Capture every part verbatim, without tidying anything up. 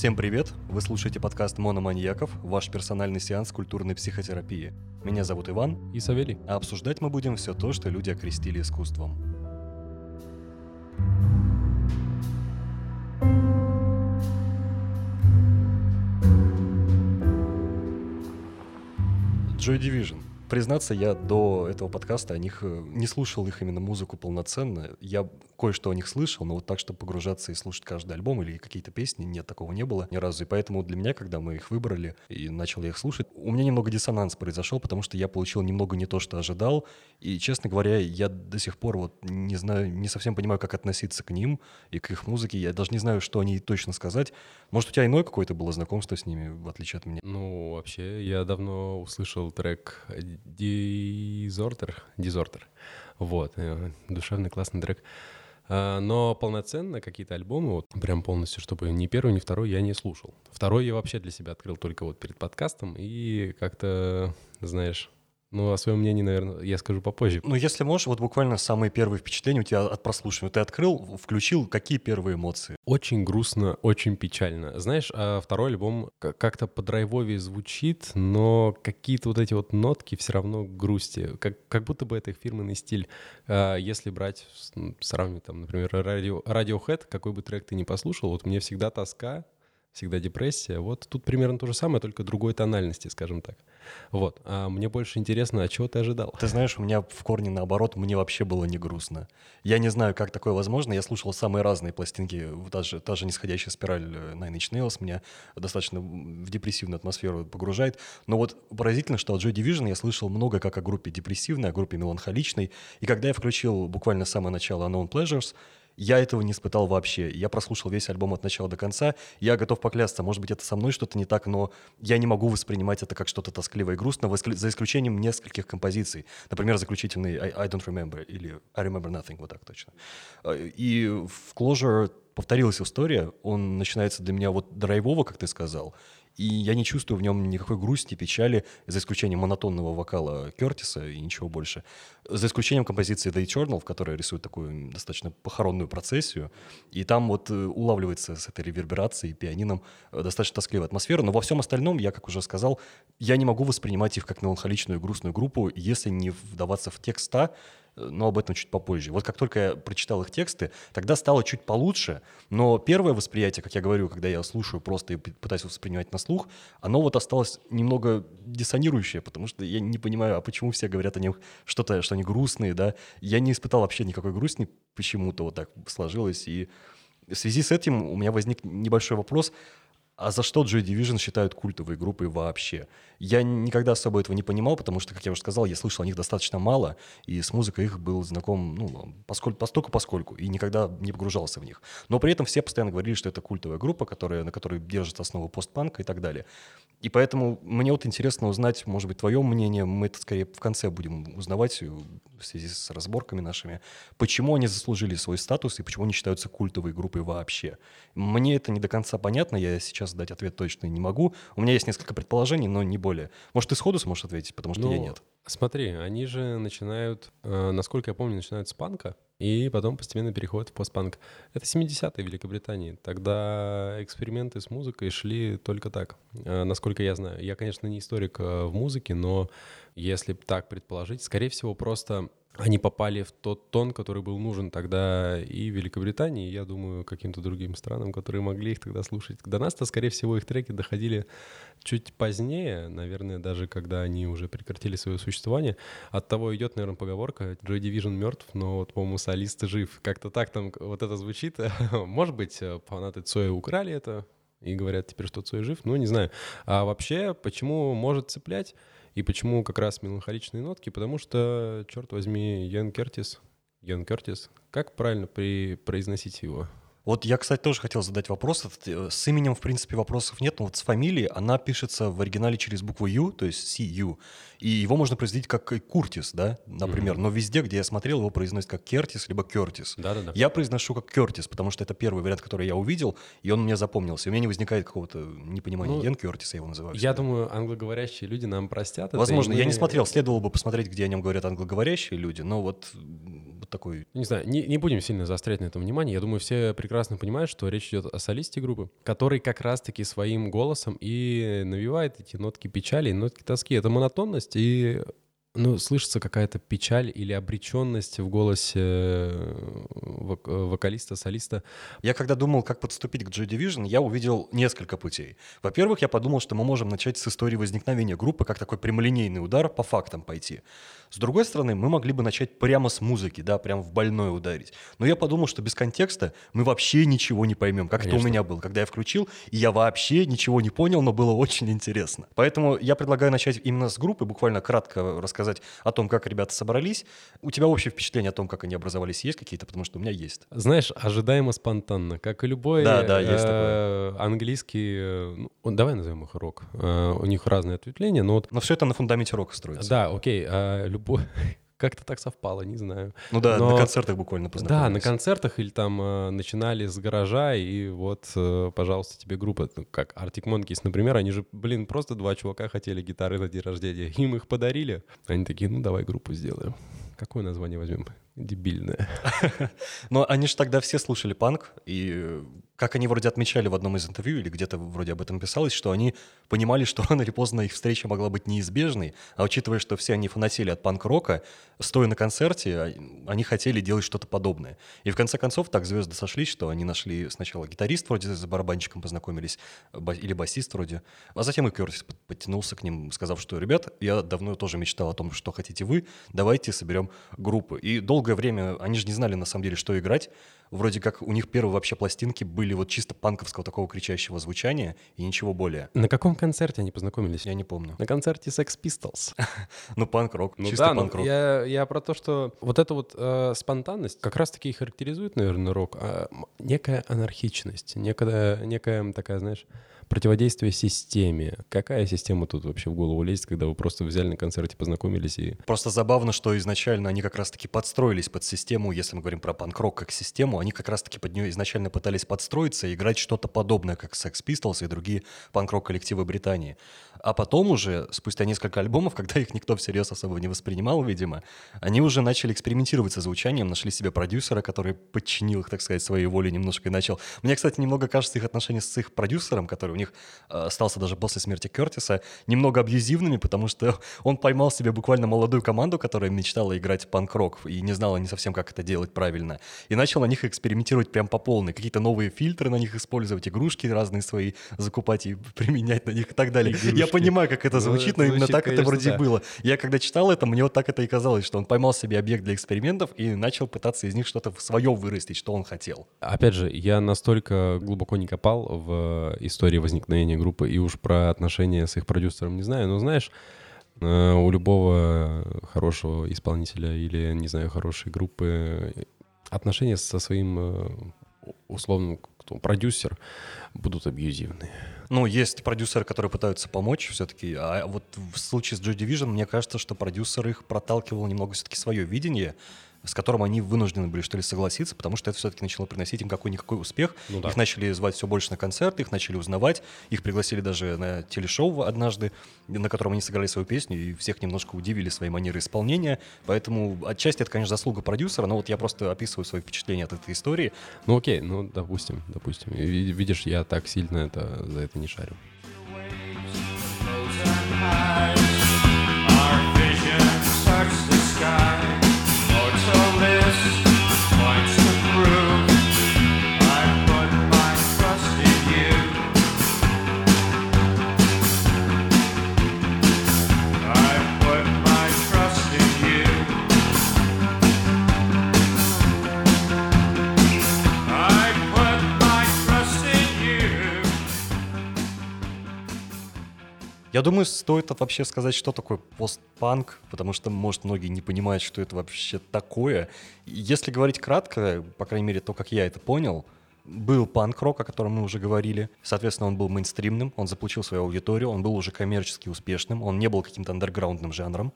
Всем привет! Вы слушаете подкаст «Мономаньяков», ваш персональный сеанс культурной психотерапии. Меня зовут Иван и Савелий. А обсуждать мы будем все то, что люди окрестили искусством. Joy Division. Признаться, я до этого подкаста о них не слушал их именно музыку полноценно. Я кое-что о них слышал, но вот так, чтобы погружаться и слушать каждый альбом или какие-то песни, нет, такого не было ни разу. И поэтому для меня, когда мы их выбрали и начал я их слушать, у меня немного диссонанс произошел, потому что я получил немного не то, что ожидал. И, честно говоря, я до сих пор вот не знаю, не совсем понимаю, как относиться к ним и к их музыке. Я даже не знаю, что о ней точно сказать. Может, у тебя иное какое-то было знакомство с ними, в отличие от меня? Ну, вообще, я давно услышал трек Disorder, Disorder, вот, душевный классный трек, но полноценно какие-то альбомы, вот прям полностью, чтобы ни первый, ни второй я не слушал. Второй я вообще для себя открыл только вот перед подкастом и как-то, знаешь... Ну, о своем мнении, наверное, я скажу попозже. Ну, если можешь, вот буквально самые первые впечатления у тебя от прослушивания. Ты открыл, включил, какие первые эмоции? Очень грустно, очень печально. Знаешь, второй альбом как-то по-драйвовее звучит, но какие-то вот эти вот нотки все равно грусти. Как, как будто бы это их фирменный стиль. Если брать, сравнивать, там, например, радио, Radiohead, какой бы трек ты ни послушал, вот мне всегда тоска, всегда депрессия. Вот тут примерно то же самое, только другой тональности, скажем так. Вот. А мне больше интересно, а чего ты ожидал? Ты знаешь, у меня в корне наоборот, мне вообще было не грустно. Я не знаю, как такое возможно. Я слушал самые разные пластинки. Даже, та же «Нисходящая спираль» Nine Inch Nails меня достаточно в депрессивную атмосферу погружает. Но вот поразительно, что от Joy Division я слышал много как о группе депрессивной, о группе меланхоличной. И когда я включил буквально самое начало «Unknown Pleasures», я этого не испытал вообще. Я прослушал весь альбом от начала до конца. Я готов поклясться, может быть, это со мной что-то не так, но я не могу воспринимать это как что-то тоскливое и грустное, за исключением нескольких композиций. Например, заключительный «I, I don't remember» или «I remember nothing», вот так точно. И в «Closure» повторилась история. Он начинается для меня вот драйвово, как ты сказал, и я не чувствую в нем никакой грусти, печали, за исключением монотонного вокала Кертиса и ничего больше. За исключением композиции «The Eternal», в которой рисует такую достаточно похоронную процессию. И там вот улавливается с этой реверберацией, пианином достаточно тоскливая атмосфера. Но во всем остальном, я, как уже сказал, я не могу воспринимать их как меланхоличную грустную группу, если не вдаваться в текста, но об этом чуть попозже. Вот как только я прочитал их тексты, тогда стало чуть получше, но первое восприятие, как я говорю, когда я слушаю просто и пытаюсь воспринимать на слух, оно вот осталось немного диссонирующее, потому что я не понимаю, а почему все говорят о них что-то, что они грустные, да? Я не испытал вообще никакой грусти, почему-то вот так сложилось, и в связи с этим у меня возник небольшой вопрос. А за что Joy Division считают культовой группой вообще? Я никогда особо этого не понимал, потому что, как я уже сказал, я слышал о них достаточно мало, и с музыкой их был знаком, ну, поскольку, постольку, поскольку, и никогда не погружался в них. Но при этом все постоянно говорили, что это культовая группа, которая, на которой держится основа постпанка и так далее. И поэтому мне вот интересно узнать, может быть, твое мнение, мы это скорее в конце будем узнавать в связи с разборками нашими, почему они заслужили свой статус и почему они считаются культовой группой вообще. Мне это не до конца понятно, я сейчас дать ответ точно не могу. У меня есть несколько предположений, но не более. Может, ты сходу сможешь ответить, потому что ну, я нет. Смотри, они же начинают, э, насколько я помню, начинают с панка, и потом постепенно переходят в постпанк. Это семидесятые в Великобритании. Тогда эксперименты с музыкой шли только так, э, насколько я знаю. Я, конечно, не историк э, в музыке, но если так предположить, скорее всего, просто... Они попали в тот тон, который был нужен тогда и Великобритании, и, я думаю, каким-то другим странам, которые могли их тогда слушать. До нас-то, скорее всего, их треки доходили чуть позднее, наверное, даже когда они уже прекратили свое существование. Оттого идет, наверное, поговорка «Joy Division мертв, но, вот, по-моему, солист жив». Как-то так там вот это звучит. Может быть, фанаты Цоя украли это и говорят теперь, что Цой жив, ну, не знаю. А вообще, почему может цеплять? И почему как раз меланхоличные нотки? Потому что, черт возьми, Ян Кертис, Ян Кертис, как правильно при... произносить его? Вот я, кстати, тоже хотел задать вопрос. С именем, в принципе, вопросов нет, но вот с фамилией она пишется в оригинале через букву «ю», то есть «си ю», и его можно произносить как Куртис, да, например. Mm-hmm. Но везде, где я смотрел, его произносят как Кертис либо Кертис. Да-да-да. Я произношу как Кертис, потому что это первый вариант, который я увидел, и он мне запомнился. И у меня не возникает какого-то непонимания. Ну, Ян Кертис, я его называю. Я думаю, англоговорящие люди нам простят. Возможно, это, я не смотрел, следовало бы посмотреть, где о нем говорят англоговорящие люди, но вот... такой, не знаю, не, не будем сильно заострять на этом внимание. Я думаю, все прекрасно понимают, что речь идет о солисте группы, который как раз-таки своим голосом и навевает эти нотки печали, нотки тоски. Это монотонность и... Ну, слышится какая-то печаль или обреченность в голосе вок- вокалиста, солиста. Я когда думал, как подступить к Joy Division, я увидел несколько путей. Во-первых, я подумал, что мы можем начать с истории возникновения группы, как такой прямолинейный удар по фактам пойти. С другой стороны, мы могли бы начать прямо с музыки, да, прямо в больное ударить. Но я подумал, что без контекста мы вообще ничего не поймем. Как Конечно. Это у меня было, когда я включил, и я вообще ничего не понял, но было очень интересно. Поэтому я предлагаю начать именно с группы, буквально кратко рассказать сказать о том, как ребята собрались. У тебя общее впечатление о том, как они образовались, есть какие-то? Потому что у меня есть. Знаешь, ожидаемо спонтанно, как и любой да, да, есть э, английский... Э, ну, давай назовем их рок. Э, у них разные ответвления, но... Вот... Но все это на фундаменте рока строится. Да, окей. Э, любой... Как-то так совпало, не знаю. Ну да, но... на концертах буквально познакомились. Да, на концертах или там э, начинали с гаража, и вот, э, пожалуйста, тебе группа, ну, как Arctic Monkeys, например, они же, блин, просто два чувака хотели гитары на день рождения, им их подарили. Они такие, ну давай группу сделаем. Какое название возьмем? Дебильное. Но они же тогда все слушали панк, и как они вроде отмечали в одном из интервью, или где-то вроде об этом писалось, что они понимали, что рано или поздно их встреча могла быть неизбежной, а учитывая, что все они фанатели от панк-рока, стоя на концерте, они хотели делать что-то подобное. И в конце концов так звезды сошлись, что они нашли сначала гитарист вроде за барабанщиком познакомились, или басист вроде, а затем и Кёртис подтянулся к ним, сказав, что, ребят, я давно тоже мечтал о том, что хотите вы, давайте соберем группы. И долгое время они же не знали на самом деле, что играть. Вроде как у них первые вообще пластинки были вот чисто панковского такого кричащего звучания и ничего более. На каком концерте они познакомились? Я не помню. На концерте Sex Pistols. Ну, панк-рок, ну, чисто да, панк-рок. Я, я про то, что вот эта вот э, спонтанность как раз-таки и характеризует, наверное, рок. А некая анархичность, некая, некая такая, знаешь, противодействие системе. Какая система тут вообще в голову лезет, когда вы просто взяли на концерте, познакомились и... Просто забавно, что изначально они как раз-таки подстроились под систему, если мы говорим про панк-рок как систему, они как раз-таки под нее изначально пытались подстроиться и играть что-то подобное, как Sex Pistols и другие панк-рок коллективы Британии. А потом уже, спустя несколько альбомов, когда их никто всерьез особо не воспринимал, видимо, они уже начали экспериментировать со звучанием, нашли себе продюсера, который подчинил их, так сказать, своей воле немножко и начал. Мне, кстати, немного кажется их отношения с их продюсером, который у них остался даже после смерти Кёртиса, немного абьюзивными, потому что он поймал себе буквально молодую команду, которая мечтала играть панк-рок и не знала не совсем, как это делать правильно, и начал на них экспериментировать прям по полной, какие-то новые фильтры на них использовать, игрушки разные свои закупать и применять на них и так далее. Игрушки. Я понимаю, как это звучит, но, но именно звучит, так конечно, это вроде да. было. Я когда читал это, мне вот так это и казалось, что он поймал себе объект для экспериментов и начал пытаться из них что-то свое вырастить, что он хотел. Опять же, я настолько глубоко не копал в истории возникновения группы и уж про отношения с их продюсером не знаю, но знаешь... У любого хорошего исполнителя или, не знаю, хорошей группы отношения со своим условным продюсером будут абьюзивные. Ну, есть продюсеры, которые пытаются помочь все-таки, а вот в случае с Joy Division, мне кажется, что продюсер их проталкивал немного все-таки свое видение, с которым они вынуждены были, что ли, согласиться, потому что это все-таки начало приносить им какой-никакой успех. Ну, да. Их начали звать все больше на концерты, их начали узнавать, их пригласили даже на телешоу однажды, на котором они сыграли свою песню, и всех немножко удивили своей манерой исполнения. Поэтому отчасти это, конечно, заслуга продюсера, но вот я просто описываю свои впечатления от этой истории. Ну окей, ну допустим, допустим. Видишь, я так сильно это, за это не шарю. Я думаю, стоит вообще сказать, что такое постпанк, потому что, может, многие не понимают, что это вообще такое. Если говорить кратко, по крайней мере, то, как я это понял, был панк-рок, о котором мы уже говорили. Соответственно, он был мейнстримным, он заполучил свою аудиторию, он был уже коммерчески успешным, он не был каким-то андерграундным жанром.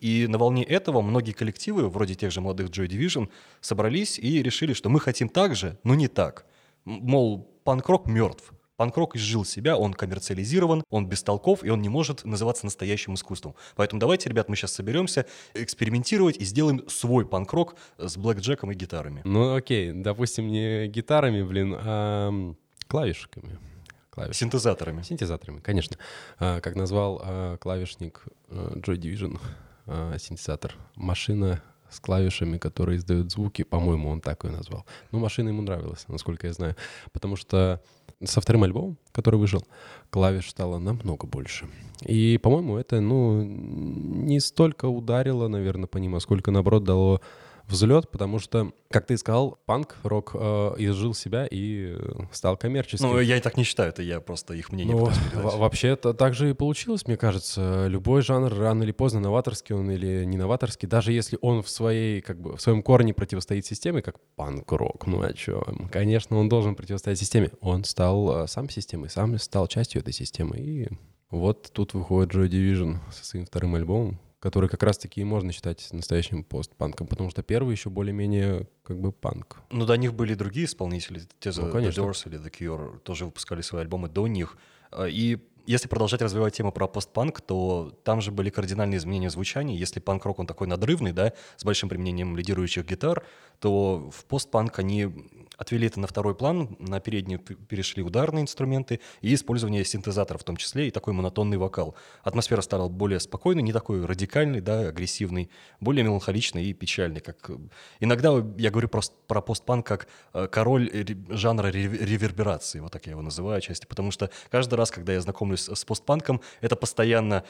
И на волне этого многие коллективы, вроде тех же молодых Joy Division, собрались и решили, что мы хотим так же, но не так. Мол, панк-рок мертв. Панк-рок изжил себя, он коммерциализирован, он бестолков, и он не может называться настоящим искусством. Поэтому давайте, ребят, мы сейчас соберемся экспериментировать и сделаем свой панк-рок с блэкджеком и гитарами. Ну окей, допустим, не гитарами, блин, а клавишками. Клавиш. Синтезаторами. Синтезаторами, конечно. А, как назвал а, клавишник а, Joy Division, а, синтезатор. Машина с клавишами, которые издают звуки. По-моему, он так ее назвал. Но машина ему нравилась, насколько я знаю. Потому что со вторым альбомом, который вышел, клавиш стало намного больше. И, по-моему, это, ну, не столько ударило, наверное, по ним, а сколько, наоборот, дало взлет, потому что, как ты сказал, панк-рок э, изжил себя и стал коммерческим. Ну, я и так не считаю, это я просто их мнение ну, пытаюсь передать. Вообще-то так же и получилось, мне кажется. Любой жанр, рано или поздно, новаторский он или не новаторский, даже если он в, своей, как бы, в своем корне противостоит системе, как панк-рок, ну а чё? Конечно, он должен противостоять системе. Он стал э, сам системой, сам стал частью этой системы. И вот тут выходит Joy Division со своим вторым альбомом, который как раз-таки и можно считать настоящим постпанком, потому что первый еще более-менее как бы панк. Ну, до них были другие исполнители, те же ну, The Doors или The Cure, тоже выпускали свои альбомы до них. И если продолжать развивать тему про постпанк, то там же были кардинальные изменения звучания. Если панк-рок, он такой надрывный, да, с большим применением лидирующих гитар, то в постпанк они отвели это на второй план, на передние перешли ударные инструменты и использование синтезаторов в том числе, и такой монотонный вокал. Атмосфера стала более спокойной, не такой радикальной, да, агрессивной, более меланхоличной и печальной. Как... Иногда я говорю про, про постпанк как король жанра реверберации, вот так я его называю отчасти, потому что каждый раз, когда я знакомлюсь с постпанком, это постоянно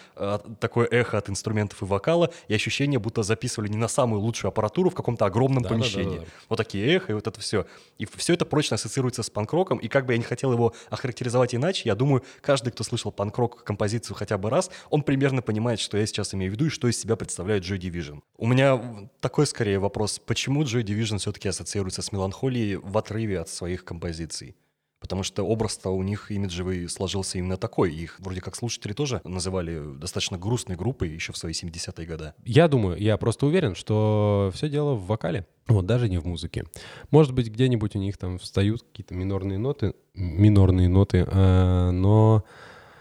такое эхо от инструментов и вокала, и ощущение, будто записывали не на самую лучшую аппаратуру в каком-то огромном да, помещении. Да, да, да. Вот такие эхо и вот это все. И все это прочно ассоциируется с панк-роком, и как бы я не хотел его охарактеризовать иначе, я думаю, каждый, кто слышал панк-рок композицию хотя бы раз, он примерно понимает, что я сейчас имею в виду и что из себя представляет Joy Division. У меня такой скорее вопрос, почему Joy Division все-таки ассоциируется с меланхолией в отрыве от своих композиций? Потому что образ-то у них имиджевый сложился именно такой. Их вроде как слушатели тоже называли достаточно грустной группой еще в свои семидесятые годы. Я думаю, я просто уверен, что все дело в вокале, вот даже не в музыке. Может быть, где-нибудь у них там встают какие-то минорные ноты, минорные ноты, э, но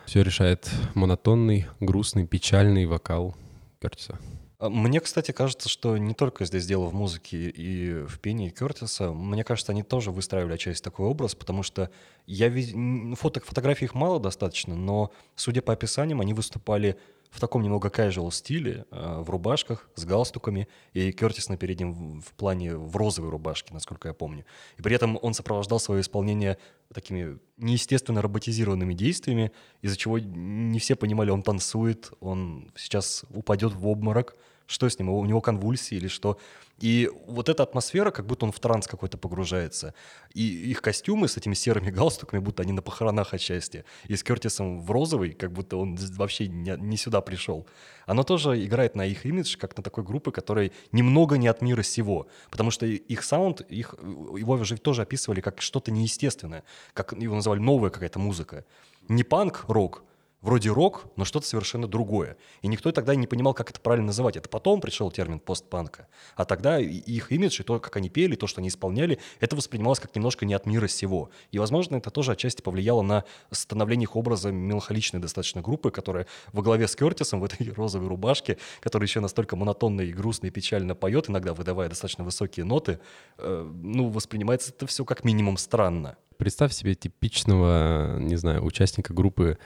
все решает монотонный, грустный, печальный вокал Кёртиса. Мне, кстати, кажется, что не только здесь дело в музыке и в пении Кёртиса. Мне кажется, они тоже выстраивали часть такой образ, потому что я вид... Фото... фотографий их мало достаточно, но, судя по описаниям, они выступали в таком немного casual стиле, в рубашках, с галстуками, и Кёртис на переднем в плане в розовой рубашке, насколько я помню. И при этом он сопровождал свое исполнение такими неестественно роботизированными действиями, из-за чего не все понимали, он танцует, он сейчас упадет в обморок, что с ним, у него конвульсии или что. И вот эта атмосфера, как будто он в транс какой-то погружается. И их костюмы с этими серыми галстуками, будто они на похоронах отчасти. И с Кёртисом в розовый, как будто он вообще не сюда пришел. Оно тоже играет на их имидж, как на такой группы, которая немного не от мира сего. Потому что их саунд, их, его уже тоже описывали как что-то неестественное. Как его называли новая какая-то музыка. Не панк-рок, вроде рок, но что-то совершенно другое. И никто тогда не понимал, как это правильно называть. Это потом пришел термин постпанка. А тогда их имидж, и то, как они пели, и то, что они исполняли, это воспринималось как немножко не от мира сего. И, возможно, это тоже отчасти повлияло на становление их образа меланхоличной достаточно группы, которая во главе с Кёртисом в этой розовой рубашке, которая еще настолько монотонно и грустно и печально поет, иногда выдавая достаточно высокие ноты, э, ну, воспринимается это все как минимум странно. Представь себе типичного, не знаю, участника группы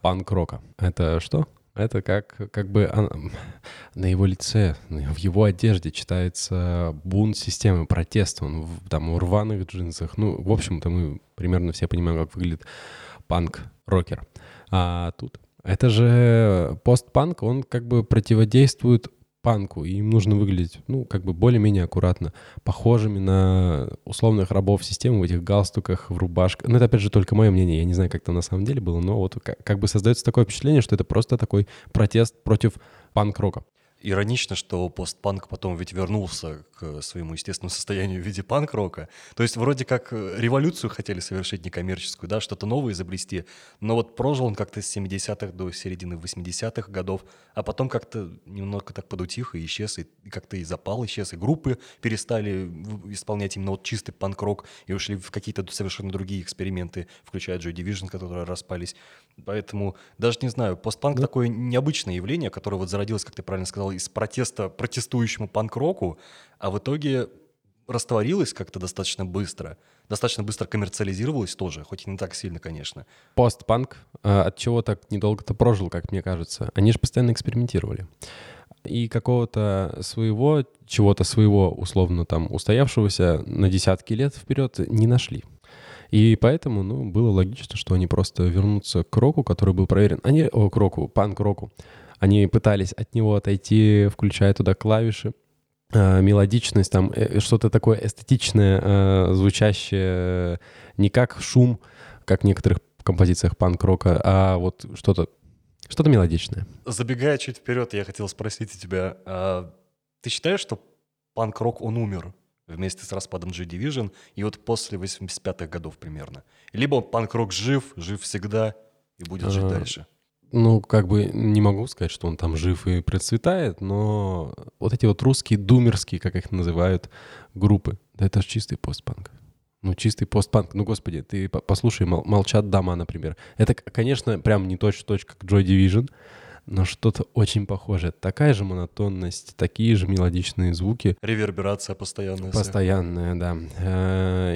панк-рока. Это что? Это как, как бы он, на его лице, в его одежде читается бунт системы, протест. Он в, там, в рваных джинсах. Ну, в общем-то, мы примерно все понимаем, как выглядит панк-рокер. А тут? Это же постпанк, он как бы противодействует панку, и им нужно выглядеть, ну, как бы более-менее аккуратно, похожими на условных рабов системы в этих галстуках, в рубашках. Ну, это, опять же, только мое мнение, я не знаю, как это на самом деле было, но вот как, как бы создается такое впечатление, что это просто такой протест против панк-рока. Иронично, что постпанк потом ведь вернулся к своему естественному состоянию в виде панк-рока. То есть вроде как революцию хотели совершить некоммерческую, да, что-то новое изобрести, но вот прожил он как-то с семидесятых до середины восьмидесятых годов, а потом как-то немного так подутих и исчез, и как-то и запал исчез, и группы перестали исполнять именно вот чистый панк-рок и ушли в какие-то совершенно другие эксперименты, включая Joy Division, которые распались. Поэтому даже не знаю, постпанк да. такое необычное явление, которое вот зародилось, как ты правильно сказал, из протеста протестующему панк-року, а в итоге растворилось как-то достаточно быстро. Достаточно быстро коммерциализировалось тоже, хоть и не так сильно, конечно. Постпанк э, от чего так недолго-то прожил, как мне кажется. Они же постоянно экспериментировали. И какого-то своего, чего-то своего, условно там устоявшегося на десятки лет вперед не нашли. И поэтому, ну, было логично, что они просто вернутся к року, который был проверен. Они, о, к року, панк-року. Они пытались от него отойти, включая туда клавиши, э, мелодичность, там э, что-то такое эстетичное, э, звучащее, э, не как шум, как в некоторых композициях панк-рока, а вот что-то, что-то мелодичное. Забегая чуть вперед, я хотел спросить у тебя, а ты считаешь, что панк-рок, он умер вместе с распадом Joy Division, и вот после восемьдесят пятых годов примерно? Либо панк-рок жив, жив всегда и будет жить а, дальше? Ну, как бы не могу сказать, что он там жив и процветает, но вот эти вот русские думерские, как их называют, группы, да это же чистый постпанк. Ну, чистый постпанк. Ну, господи, ты послушай, молчат дома, например. Это, конечно, прям не точь-в-точь, как Joy Division, но что-то очень похожее. Такая же монотонность, такие же мелодичные звуки. Реверберация постоянная. Постоянная, да.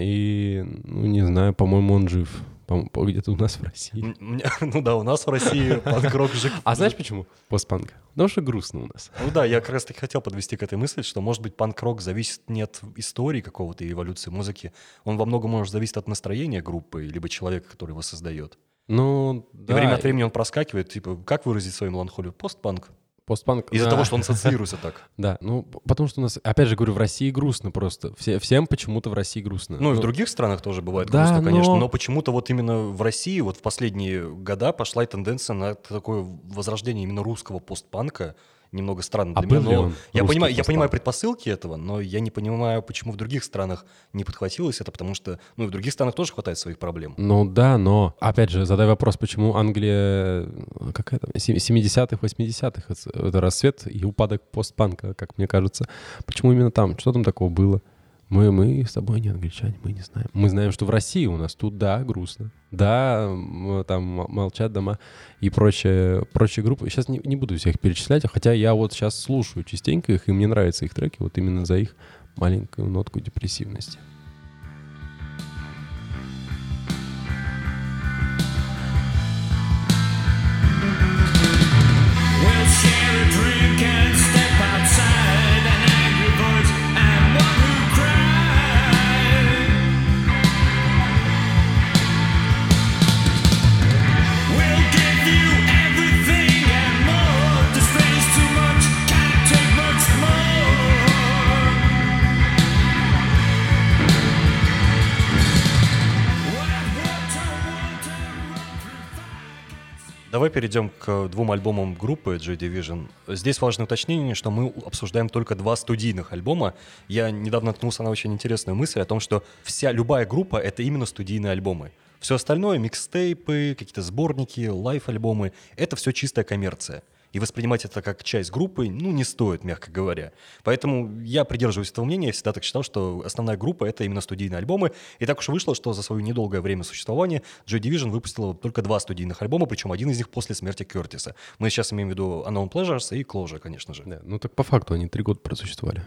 И, ну, не знаю, по-моему, он жив. По-моему, где-то у нас в России. Ну да, у нас в России панк-рок жив. А знаешь почему? Постпанк. Потому что грустно у нас. Ну да, я как раз таки хотел подвести к этой мысли, что, может быть, панк-рок зависит не от истории какого-то и эволюции музыки. Он во многом может зависеть от настроения группы, либо человека, который его создает. Ну, и да. время от времени он проскакивает, типа, как выразить свою меланхолию? Постпанк. Постпанк. Из-за да. того, что он ассоциируется так. Да, ну, потому что у нас, опять же говорю, в России грустно просто. Все, всем почему-то в России грустно. Ну, но... и в других странах тоже бывает да, грустно, конечно. Но... но почему-то вот именно в России вот в последние года пошла и тенденция на такое возрождение именно русского постпанка. Немного странно а для меня, но я понимаю, я понимаю предпосылки этого, но я не понимаю, почему в других странах не подхватилось это, потому что, ну, в других странах тоже хватает своих проблем. Ну да, но, опять же, задай вопрос, почему Англия, какая там, семидесятых, восьмидесятых, это расцвет и упадок постпанка, как мне кажется. Почему именно там? Что там такого было? Мы, мы с тобой не англичане, мы не знаем. Мы знаем, что в России у нас тут, да, грустно. Да, там молчат дома и прочие, прочие группы. Сейчас не, не буду всех перечислять, хотя я вот сейчас слушаю частенько их, и мне нравятся их треки вот именно за их маленькую нотку депрессивности. Давай перейдем к двум альбомам группы Joy Division. Здесь важное уточнение, что мы обсуждаем только два студийных альбома. Я недавно наткнулся на очень интересную мысль о том, что вся любая группа — это именно студийные альбомы. Все остальное — микстейпы, какие-то сборники, лайв-альбомы — это все чистая коммерция. И воспринимать это как часть группы, ну, не стоит, мягко говоря. Поэтому я придерживаюсь этого мнения, я всегда так считал, что основная группа — это именно студийные альбомы. И так уж вышло, что за свое недолгое время существования Joy Division выпустила только два студийных альбома, причем один из них после смерти Кёртиса. Мы сейчас имеем в виду Unknown Pleasures и Closure, конечно же. Да, ну так по факту они три года просуществовали.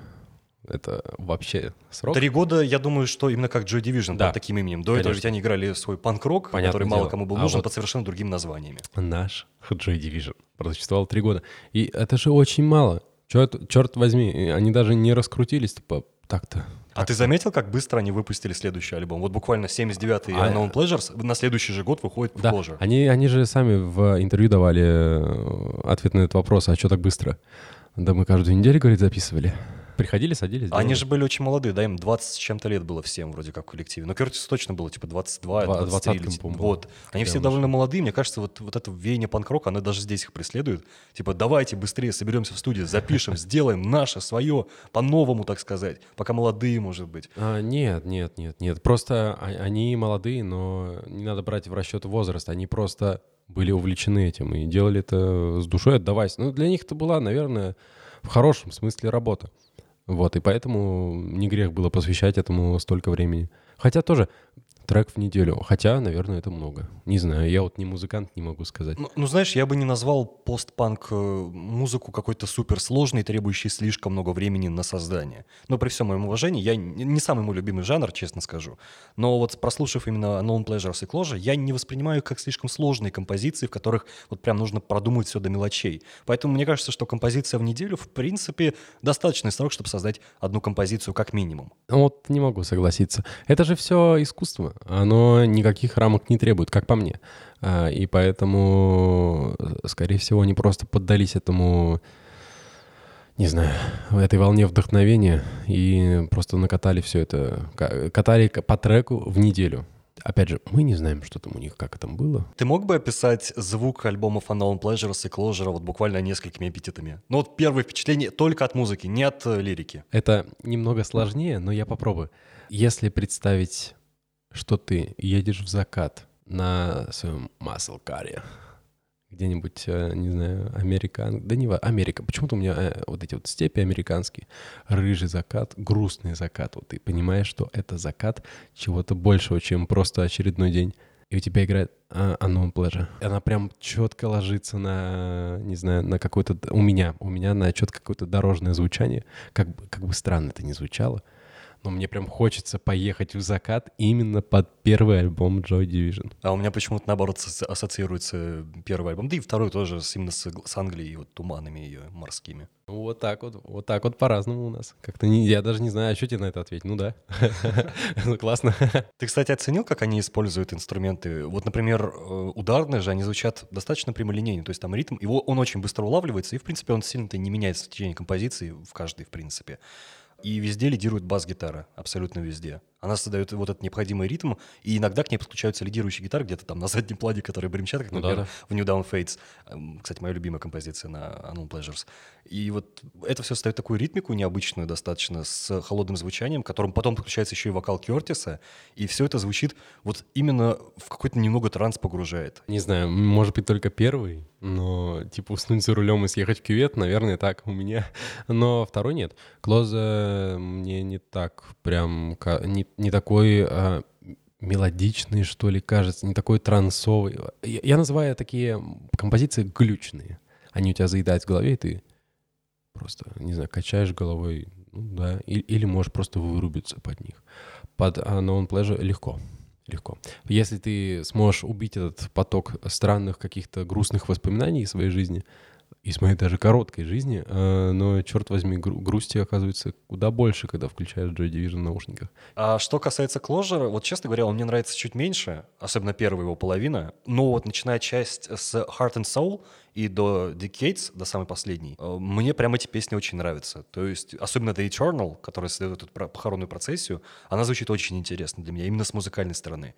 Это вообще срок? Три года, я думаю, что именно как Joy Division, да. под таким именем. До Конечно. Этого ведь они играли свой панк-рок, Понятное который дело. Мало кому был а нужен, вот под совершенно другими названиями. Наш Joy Division просуществовал три года. И это же очень мало. Черт, черт возьми, они даже не раскрутились типа, так-то. А ты заметил, как быстро они выпустили следующий альбом? Вот буквально семьдесят девятый а, Unknown Pleasures на следующий же год выходит в да, Closure. Они, они же сами в интервью давали ответ на этот вопрос, а что так быстро? Да мы каждую неделю, говорит, записывали. Приходили, садились. Они же были очень молодые, да, им двадцать с чем-то лет было всем вроде как в коллективе. Но Кертису точно было типа двадцать два, двадцать три. Вот. Они все довольно молодые, мне кажется, вот, вот это веяние панк-рока, оно даже здесь их преследует. Типа давайте быстрее соберемся в студии, запишем, сделаем наше, свое, по-новому, так сказать. Пока молодые, может быть. А, нет, нет, нет, нет. Просто они молодые, но не надо брать в расчет возраст. Они просто были увлечены этим и делали это с душой, отдаваясь. Ну, для них это была, наверное, в хорошем смысле работа. Вот, и поэтому не грех было посвящать этому столько времени. Хотя тоже трек в неделю. Хотя, наверное, это много. Не знаю, я вот не музыкант, не могу сказать. Ну, ну знаешь, я бы не назвал постпанк музыку какой-то суперсложной, требующей слишком много времени на создание. Но при всем моем уважении, я не самый мой любимый жанр, честно скажу. Но вот прослушав именно Unknown Pleasures и Closure, я не воспринимаю их как слишком сложные композиции, в которых вот прям нужно продумать все до мелочей. Поэтому мне кажется, что композиция в неделю, в принципе, достаточный срок, чтобы создать одну композицию как минимум. Вот не могу согласиться. Это же все искусство. Оно никаких рамок не требует, как по мне. И поэтому, скорее всего, они просто поддались этому, не знаю, этой волне вдохновения и просто накатали все это, катали по треку в неделю. Опять же, мы не знаем, что там у них, как это было. Ты мог бы описать звук альбомов Unknown Pleasures и Closure вот буквально несколькими эпитетами? Ну вот первое впечатление только от музыки, не от лирики. Это немного сложнее, но я попробую. Если представить, что ты едешь в закат на своем маслкаре где-нибудь, не знаю, Америка, да не Америка, почему-то у меня вот эти вот степи американские, рыжий закат, грустный закат, вот ты понимаешь, что это закат чего-то большего, чем просто очередной день, и у тебя играет Unknown Pleasure, она прям четко ложится на, не знаю, на какое-то, у меня, у меня на четко какое-то дорожное звучание, как бы, как бы странно это ни звучало, но мне прям хочется поехать в закат именно под первый альбом Joy Division. А у меня почему-то, наоборот, ассоциируется первый альбом, да и второй тоже именно с, с Англией, вот туманами ее морскими. Вот так вот, вот так вот по-разному у нас. Как-то не, я даже не знаю, а что тебе на это ответить. Ну да, ну классно. Ты, кстати, оценил, как они используют инструменты? Вот, например, ударные же, они звучат достаточно прямолинейно, то есть там ритм, его, он очень быстро улавливается, и, в принципе, он сильно-то не меняется в течение композиции, в каждой, в принципе. И везде лидирует бас-гитара, абсолютно везде. Она создает вот этот необходимый ритм, и иногда к ней подключаются лидирующие гитары где-то там на заднем плане, которые бремчат, как, например, ну, да, да. в New Down Fates. Кстати, моя любимая композиция на Unknown Pleasures. И вот это все создает такую ритмику необычную достаточно, с холодным звучанием, которым потом подключается еще и вокал Кертиса, и все это звучит вот именно в какой-то немного транс погружает. Не знаю, может быть, только первый, но типа уснуть за рулем и съехать в кювет, наверное, так у меня. Но второй нет. Клоза мне не так прям... не не такой а, мелодичный, что ли, кажется, не такой трансовый. Я, я называю такие композиции глючные. Они у тебя заедают в голове, и ты просто, не знаю, качаешь головой, ну, да, или, или можешь просто вырубиться под них. Под Unknown Pleasure легко, легко. Если ты сможешь убить этот поток странных каких-то грустных воспоминаний из своей жизни, из моей даже короткой жизни, но, черт возьми, гру- грусти оказывается куда больше, когда включаешь Joy Division в наушниках. А что касается Closure, вот, честно говоря, он мне нравится чуть меньше, особенно первая его половина, но вот начиная часть с Heart and Soul и до Decades, до самой последней, мне прям эти песни очень нравятся. То есть, особенно The Eternal, которая следует эту похоронную процессию, она звучит очень интересно для меня, именно с музыкальной стороны.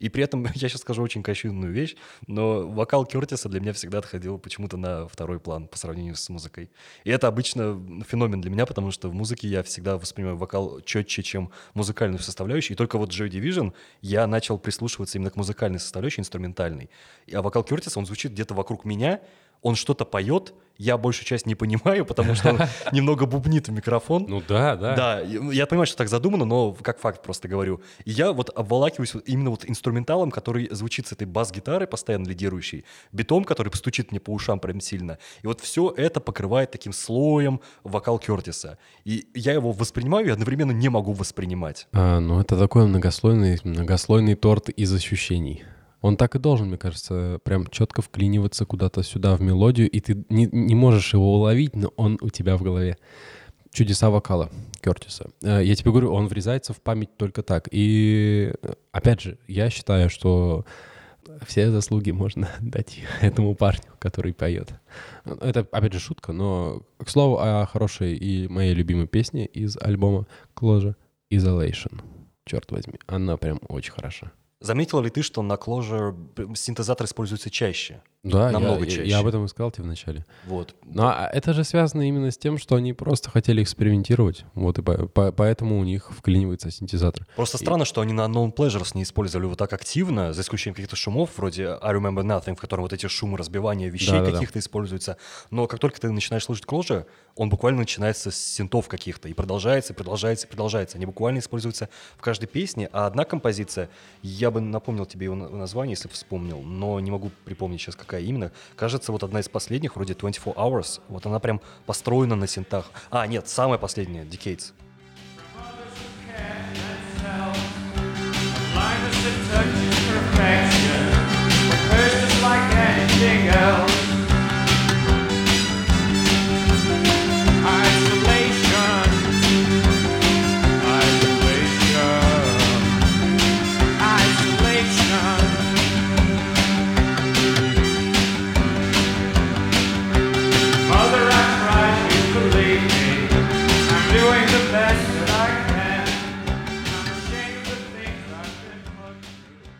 И при этом, я сейчас скажу очень кощунную вещь, но вокал Кертиса для меня всегда отходил почему-то на второй план по сравнению с музыкой. И это обычно феномен для меня, потому что в музыке я всегда воспринимаю вокал четче, чем музыкальную составляющую. И только вот Joy Division я начал прислушиваться именно к музыкальной составляющей, инструментальной. А вокал Кертиса, он звучит где-то вокруг меня, он что-то поет, я большую часть не понимаю, потому что он немного бубнит в микрофон. Ну да, да. Да, я понимаю, что так задумано, но как факт просто говорю. И я вот обволакиваюсь именно вот инструменталом, который звучит с этой бас-гитары, постоянно лидирующей, битом, который постучит мне по ушам прям сильно. И вот все это покрывает таким слоем вокал Кертиса. И я его воспринимаю и одновременно не могу воспринимать. А, ну это такой многослойный, многослойный торт из ощущений. Он так и должен, мне кажется, прям четко вклиниваться куда-то сюда в мелодию, и ты не, не можешь его уловить, но он у тебя в голове. Чудеса вокала Кертиса. Я тебе говорю, он врезается в память только так. И опять же, я считаю, что все заслуги можно дать этому парню, который поет. Это, опять же, шутка, но, к слову, о хорошей и моей любимой песне из альбома Closure Isolation. Черт возьми, она прям очень хороша. Заметил ли ты, что на Closure синтезатор используется чаще? Да, намного я, чаще. Я об этом и сказал тебе вначале. Вот. Но это же связано именно с тем, что они просто хотели экспериментировать, вот и по, по, поэтому у них вклинивается синтезатор. Просто и... странно, что они на Unknown Pleasures не использовали вот так активно, за исключением каких-то шумов, вроде I Remember Nothing, в котором вот эти шумы разбивания вещей да, каких-то да, да. используются. Но как только ты начинаешь слушать Closure, он буквально начинается с синтов каких-то и продолжается, продолжается, продолжается. Они буквально используются в каждой песне, а одна композиция, я бы напомнил тебе его название, если бы вспомнил, но не могу припомнить сейчас, какая именно. Кажется, вот одна из последних, вроде twenty-four hours, вот она прям построена на синтах. А, нет, самая последняя, Decades.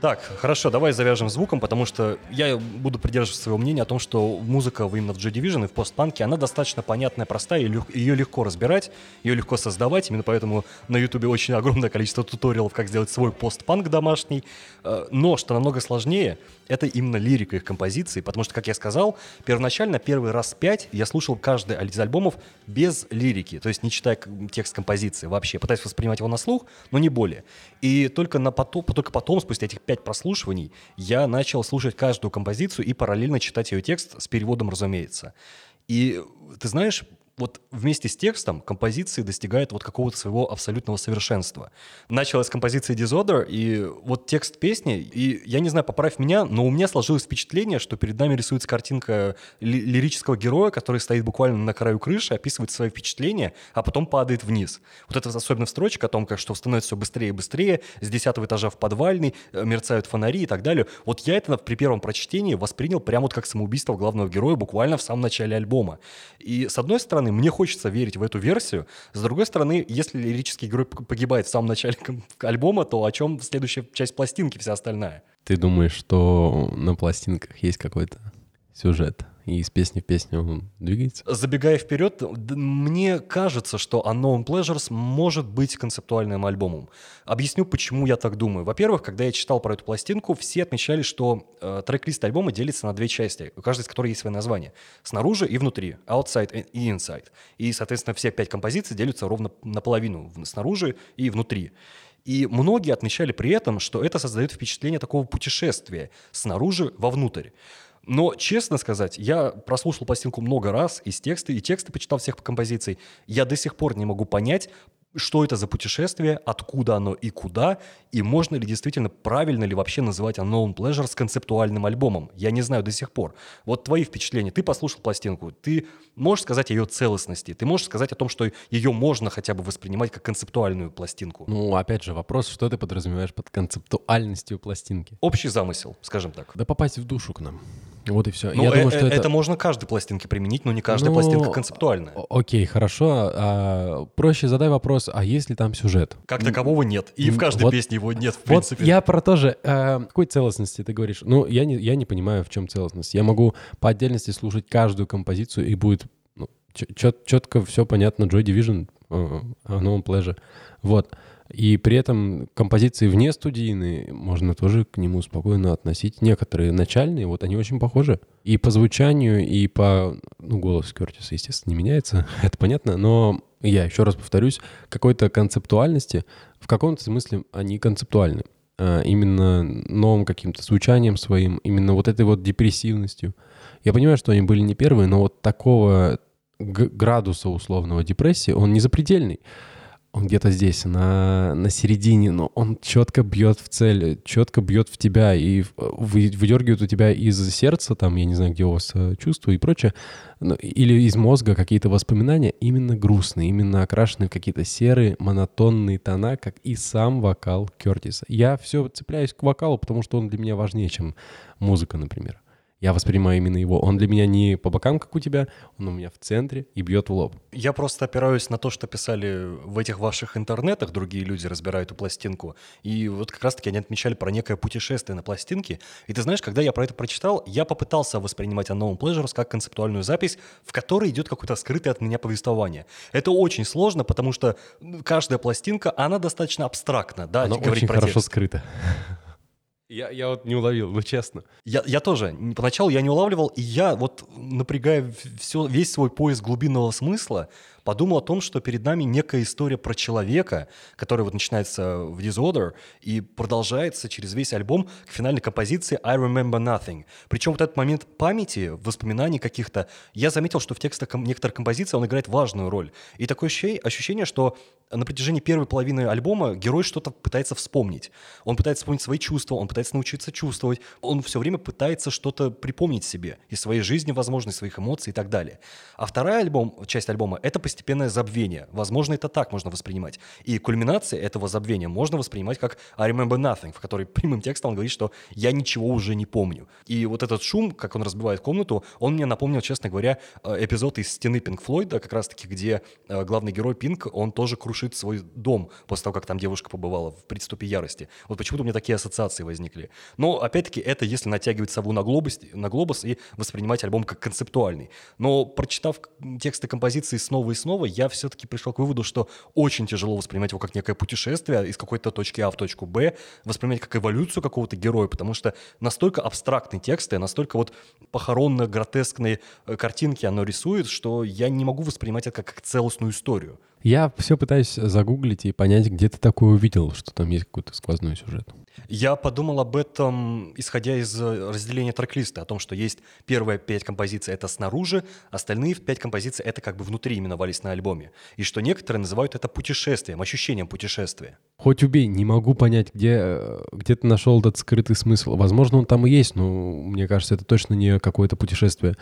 Так, хорошо, давай завяжем звуком, потому что я буду придерживаться своего мнения о том, что музыка именно в Joy Division и в постпанке, она достаточно понятная, простая, и лег, ее легко разбирать, ее легко создавать, именно поэтому на Ютубе очень огромное количество туториалов, как сделать свой постпанк домашний, но что намного сложнее, это именно лирика их композиций, потому что, как я сказал, первоначально, первый раз пять я слушал каждый из альбомов без лирики, то есть не читая текст композиции вообще, пытаясь воспринимать его на слух, но не более, и только, на потом, только потом, спустя этих пять прослушиваний, я начал слушать каждую композицию и параллельно читать ее текст с переводом, разумеется. И ты знаешь, вот вместе с текстом композиции достигают вот какого-то своего абсолютного совершенства. Началась композиция Disorder, и вот текст песни, и я не знаю, поправь меня, но у меня сложилось впечатление, что перед нами рисуется картинка ли- лирического героя, который стоит буквально на краю крыши, описывает свои впечатления, а потом падает вниз. Вот это особенно в строчке о том, как, что становится все быстрее и быстрее, с десятого этажа в подвальный, мерцают фонари и так далее. Вот я это при первом прочтении воспринял прямо вот как самоубийство главного героя буквально в самом начале альбома. И с одной стороны, мне хочется верить в эту версию. С другой стороны, если лирический герой погибает в самом начале альбома, то о чем следующая часть пластинки, вся остальная? Ты думаешь, что на пластинках есть какой-то сюжет? И из песни в песню он двигается? Забегая вперед, мне кажется, что Unknown Pleasures может быть концептуальным альбомом. Объясню, почему я так думаю. Во-первых, когда я читал про эту пластинку, все отмечали, что э, трек-лист альбома делится на две части, у каждой из которой есть свое название. Снаружи и внутри, outside и inside. И, соответственно, все пять композиций делятся ровно наполовину, снаружи и внутри. И многие отмечали при этом, что это создает впечатление такого путешествия снаружи вовнутрь. Но, честно сказать, я прослушал пластинку много раз, и тексты, и тексты почитал всех композиций. Я до сих пор не могу понять, что это за путешествие, откуда оно и куда, и можно ли действительно, правильно ли вообще называть Unknown Pleasure с концептуальным альбомом. Я не знаю до сих пор. Вот твои впечатления. Ты послушал пластинку, ты можешь сказать о ее целостности, ты можешь сказать о том, что ее можно хотя бы воспринимать как концептуальную пластинку. Ну, опять же, вопрос, что ты подразумеваешь под концептуальностью пластинки? Общий замысел, скажем так. Да попасть в душу к нам. Вот и все. Ну, я э- думаю, что э- это... это можно каждой пластинке применить, но не каждая ну, пластинка концептуальная. Окей, хорошо. А, проще задай вопрос, а есть ли там сюжет? Как такового нет. И в каждой вот, песне его нет, в принципе. Вот я про то же. А, какой целостности ты говоришь? Ну, я не, я не понимаю, в чем целостность. Я могу по отдельности слушать каждую композицию, и будет ну, чет, четко все понятно. Joy Division, Unknown Pleasure. Вот. И при этом композиции вне студийные, можно тоже к нему спокойно относить. Некоторые начальные, вот они очень похожи. И по звучанию, и по... Ну, голос Кёртиса, естественно, не меняется, это понятно. Но я еще раз повторюсь, какой-то концептуальности, в каком-то смысле они концептуальны. А именно новым каким-то звучанием своим, именно вот этой вот депрессивностью. Я понимаю, что они были не первые, но вот такого г- градуса условного депрессии, он не запредельный. Он где-то здесь, на, на середине, но он четко бьет в цель, четко бьет в тебя и выдергивает у тебя из сердца, там, я не знаю, где у вас чувства и прочее, или из мозга какие-то воспоминания именно грустные, именно окрашенные в какие-то серые, монотонные тона, как и сам вокал Кёртиса. Я все цепляюсь к вокалу, потому что он для меня важнее, чем музыка, например. Я воспринимаю именно его. Он для меня не по бокам, как у тебя, он у меня в центре и бьет в лоб. Я просто опираюсь на то, что писали в этих ваших интернетах, другие люди разбирают эту пластинку. И вот как раз-таки они отмечали про некое путешествие на пластинке. И ты знаешь, когда я про это прочитал, я попытался воспринимать Unknown Pleasures как концептуальную запись, в которой идет какое-то скрытое от меня повествование. Это очень сложно, потому что каждая пластинка, она достаточно абстрактна. Да, она очень хорошо скрыта. Я, я вот не уловил, ну честно. Я, я тоже. Поначалу я не улавливал, и я, вот напрягая все, весь свой поиск глубинного смысла, подумал о том, что перед нами некая история про человека, которая вот начинается в Disorder и продолжается через весь альбом к финальной композиции I Remember Nothing. Причем вот этот момент памяти, воспоминаний каких-то, я заметил, что в текстах некоторых композиций он играет важную роль. И такое ощущение, что на протяжении первой половины альбома герой что-то пытается вспомнить. Он пытается вспомнить свои чувства, он пытается научиться чувствовать, он все время пытается что-то припомнить себе из своей жизни, возможно, из своих эмоций и так далее. А вторая альбом, часть альбома — это постепенное забвение. Возможно, это так можно воспринимать. И кульминация этого забвения можно воспринимать как I Remember Nothing, в которой прямым текстом он говорит, что я ничего уже не помню. И вот этот шум, как он разбивает комнату, он мне напомнил, честно говоря, эпизод из «Стены» Пинк Флойда, как раз-таки, где главный герой Пинк, он тоже крушит свой дом после того, как там девушка побывала в приступе ярости. Вот почему-то у меня такие ассоциации возникли. Но, опять-таки, это если натягивать сову на глобус, на глобус и воспринимать альбом как концептуальный. Но, прочитав тексты композиции снова и снова, я все-таки пришел к выводу, что очень тяжело воспринимать его как некое путешествие из какой-то точки А в точку Б, воспринимать как эволюцию какого-то героя, потому что настолько абстрактные тексты, настолько вот похоронно-гротескные картинки оно рисует, что я не могу воспринимать это как целостную историю. Я все пытаюсь загуглить и понять, где ты такое увидел, что там есть какой-то сквозной сюжет. Я подумал об этом, исходя из разделения трек-листа, о том, что есть первые пять композиций — это снаружи, остальные пять композиций — это как бы внутри именовались на альбоме. И что некоторые называют это путешествием, ощущением путешествия. Хоть убей, не могу понять, где, где ты нашел этот скрытый смысл. Возможно, он там и есть, но мне кажется, это точно не какое-то путешествие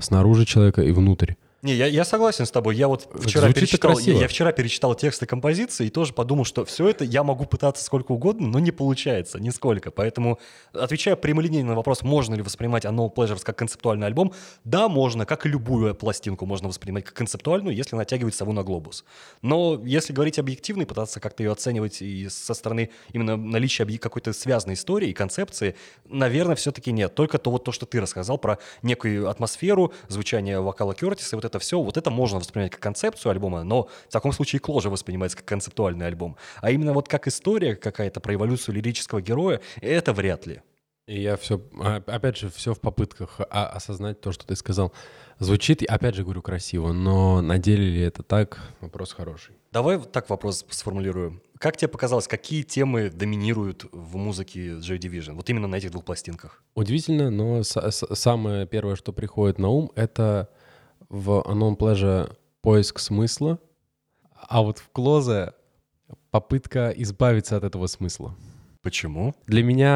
снаружи человека и внутрь. Не, я, я согласен с тобой. Я вот вчера перечитал, я, я вчера перечитал тексты композиции и тоже подумал, что все это я могу пытаться сколько угодно, но не получается нисколько. Поэтому, отвечая прямолинейно на вопрос, можно ли воспринимать Unknown Pleasures как концептуальный альбом, да, можно, как и любую пластинку можно воспринимать как концептуальную, если натягивать сову на глобус. Но если говорить объективно и пытаться как-то ее оценивать и со стороны именно наличия какой-то связанной истории и концепции, наверное, все-таки нет. Только то, вот то, что ты рассказал про некую атмосферу, звучание вокала Кёртиса, вот это Это все, вот это можно воспринимать как концепцию альбома, но в таком случае Closure воспринимается как концептуальный альбом. А именно вот как история какая-то про эволюцию лирического героя, это вряд ли. И я все, опять же, все в попытках осознать то, что ты сказал. Звучит, опять же, говорю, красиво, но на деле ли это так? Вопрос хороший. Давай так вопрос сформулируем. Как тебе показалось, какие темы доминируют в музыке Joy Division? Вот именно на этих двух пластинках. Удивительно, но самое первое, что приходит на ум, это... В Unknown Pleasure поиск смысла, а вот в Closure попытка избавиться от этого смысла. Почему? Для меня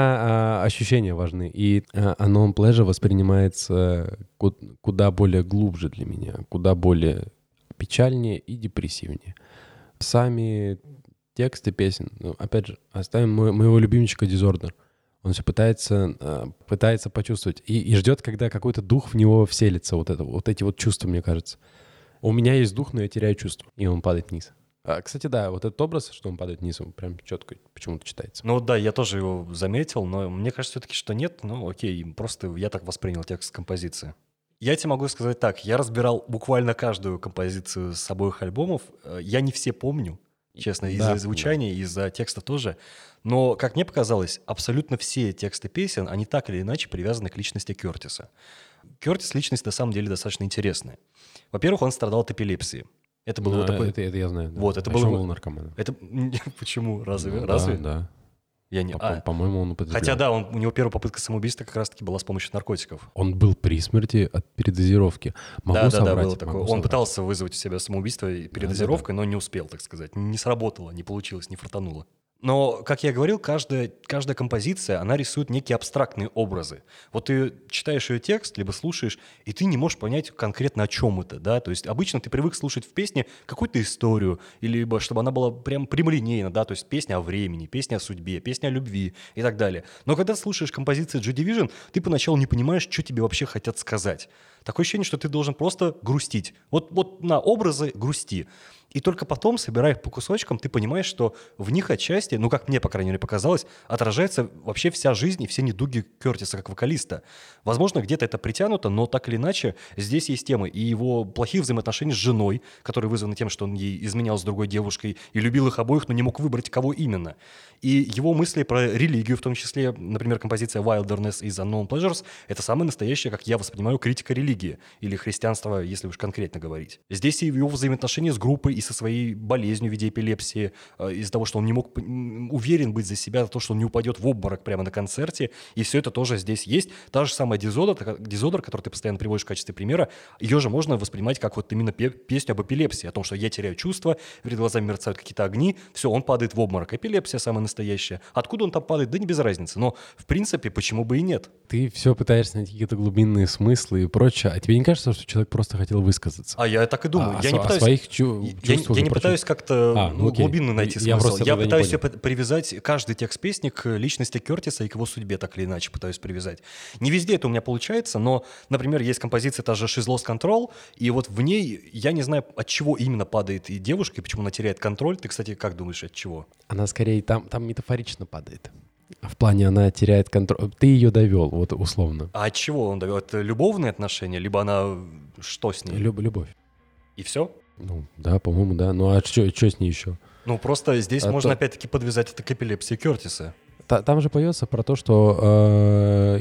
э, ощущения важны, и э, Unknown Pleasure воспринимается куда, куда более глубже для меня, куда более печальнее и депрессивнее. Сами тексты песен, ну, опять же, оставим мо- моего любимчика Disorder. Он все пытается, пытается почувствовать и, и ждет, когда какой-то дух в него вселится. Вот, это, вот эти вот чувства, мне кажется. У меня есть дух, но я теряю чувства. И он падает вниз. А, кстати, да, вот этот образ, что он падает вниз, он прям четко почему-то читается. Ну да, я тоже его заметил, но мне кажется все-таки, что нет. Ну окей, просто я так воспринял текст композиции. Я тебе могу сказать так. Я разбирал буквально каждую композицию с обоих альбомов. Я не все помню. Честно, из-за да, звучания, да. из-за текста тоже. Но, как мне показалось, абсолютно все тексты песен, они так или иначе привязаны к личности Кёртиса. Кёртис — личность, на самом деле, достаточно интересная. Во-первых, он страдал от эпилепсии. Это было... Да, вот такое... это, это я знаю. Да. Вот, это а было... он был наркоманом. Это... Почему? Разве? Ну, Разве? Да, да. Я не... а, по-моему, он употреблял. Хотя да, он, у него первая попытка самоубийства как раз-таки была с помощью наркотиков. Он был при смерти от передозировки. Могу да, соврать, да, да, было такое. Он соврать. Пытался вызвать у себя самоубийство передозировкой, да, да, да. но не успел, так сказать. Не сработало, не получилось, не фартануло. Но, как я говорил, каждая, каждая композиция, она рисует некие абстрактные образы. Вот ты читаешь ее текст, либо слушаешь, и ты не можешь понять конкретно, о чем это. Да? То есть обычно ты привык слушать в песне какую-то историю, либо чтобы она была прям прямолинейна, да? То есть песня о времени, песня о судьбе, песня о любви и так далее. Но когда ты слушаешь композиции Joy Division, ты поначалу не понимаешь, что тебе вообще хотят сказать. Такое ощущение, что ты должен просто грустить. Вот, вот на образы грусти. И только потом, собирая их по кусочкам, ты понимаешь, что в них отчасти, ну как мне, по крайней мере, показалось, отражается вообще вся жизнь и все недуги Кёртиса как вокалиста. Возможно, где-то это притянуто, но так или иначе здесь есть темы и его плохие взаимоотношения с женой, которые вызваны тем, что он ей изменял с другой девушкой и любил их обоих, но не мог выбрать, кого именно. И его мысли про религию, в том числе, например, композиция «Wilderness is Unknown Pleasures» — это самая настоящая, как я воспринимаю, критика религии или христианства, если уж конкретно говорить. Здесь и его взаимоотношения с группой, и со своей болезнью в виде эпилепсии, из-за того, что он не мог уверен быть за себя, за то, что он не упадет в обморок прямо на концерте, и все это тоже здесь есть. Та же самая Disorder, Disorder, которую ты постоянно приводишь в качестве примера, ее же можно воспринимать как вот именно песню об эпилепсии, о том, что я теряю чувства, перед глазами мерцают какие-то огни, все, он падает в обморок. Эпилепсия самая настоящая. Откуда он там падает, да не без разницы, но в принципе почему бы и нет. Ты все пытаешься найти какие-то глубинные смыслы и прочее, а тебе не кажется, что человек просто хотел высказаться? А я так и думаю. А, я о, не пытаюсь... своих чувствах. Я, я не пытаюсь как-то а, ну, глубинно найти я смысл. Я пытаюсь привязать каждый текст песни к личности Кёртиса и к его судьбе, так или иначе пытаюсь привязать. Не везде это у меня получается, но, например, есть композиция та же «She's Lost Control», и вот в ней я не знаю, от чего именно падает и девушка, и почему она теряет контроль. Ты, кстати, как думаешь, от чего? Она скорее там, там метафорично падает. В плане она теряет контроль. Ты ее довел, вот условно. А от чего он довел? Это любовные отношения? Либо она... Что с ней? Люб- любовь. И все? Ну, да, по-моему, да. Ну, а что с ней еще? Ну, просто здесь а можно то... опять-таки подвязать это к эпилепсии Кёртиса. Та- там же поется про то, что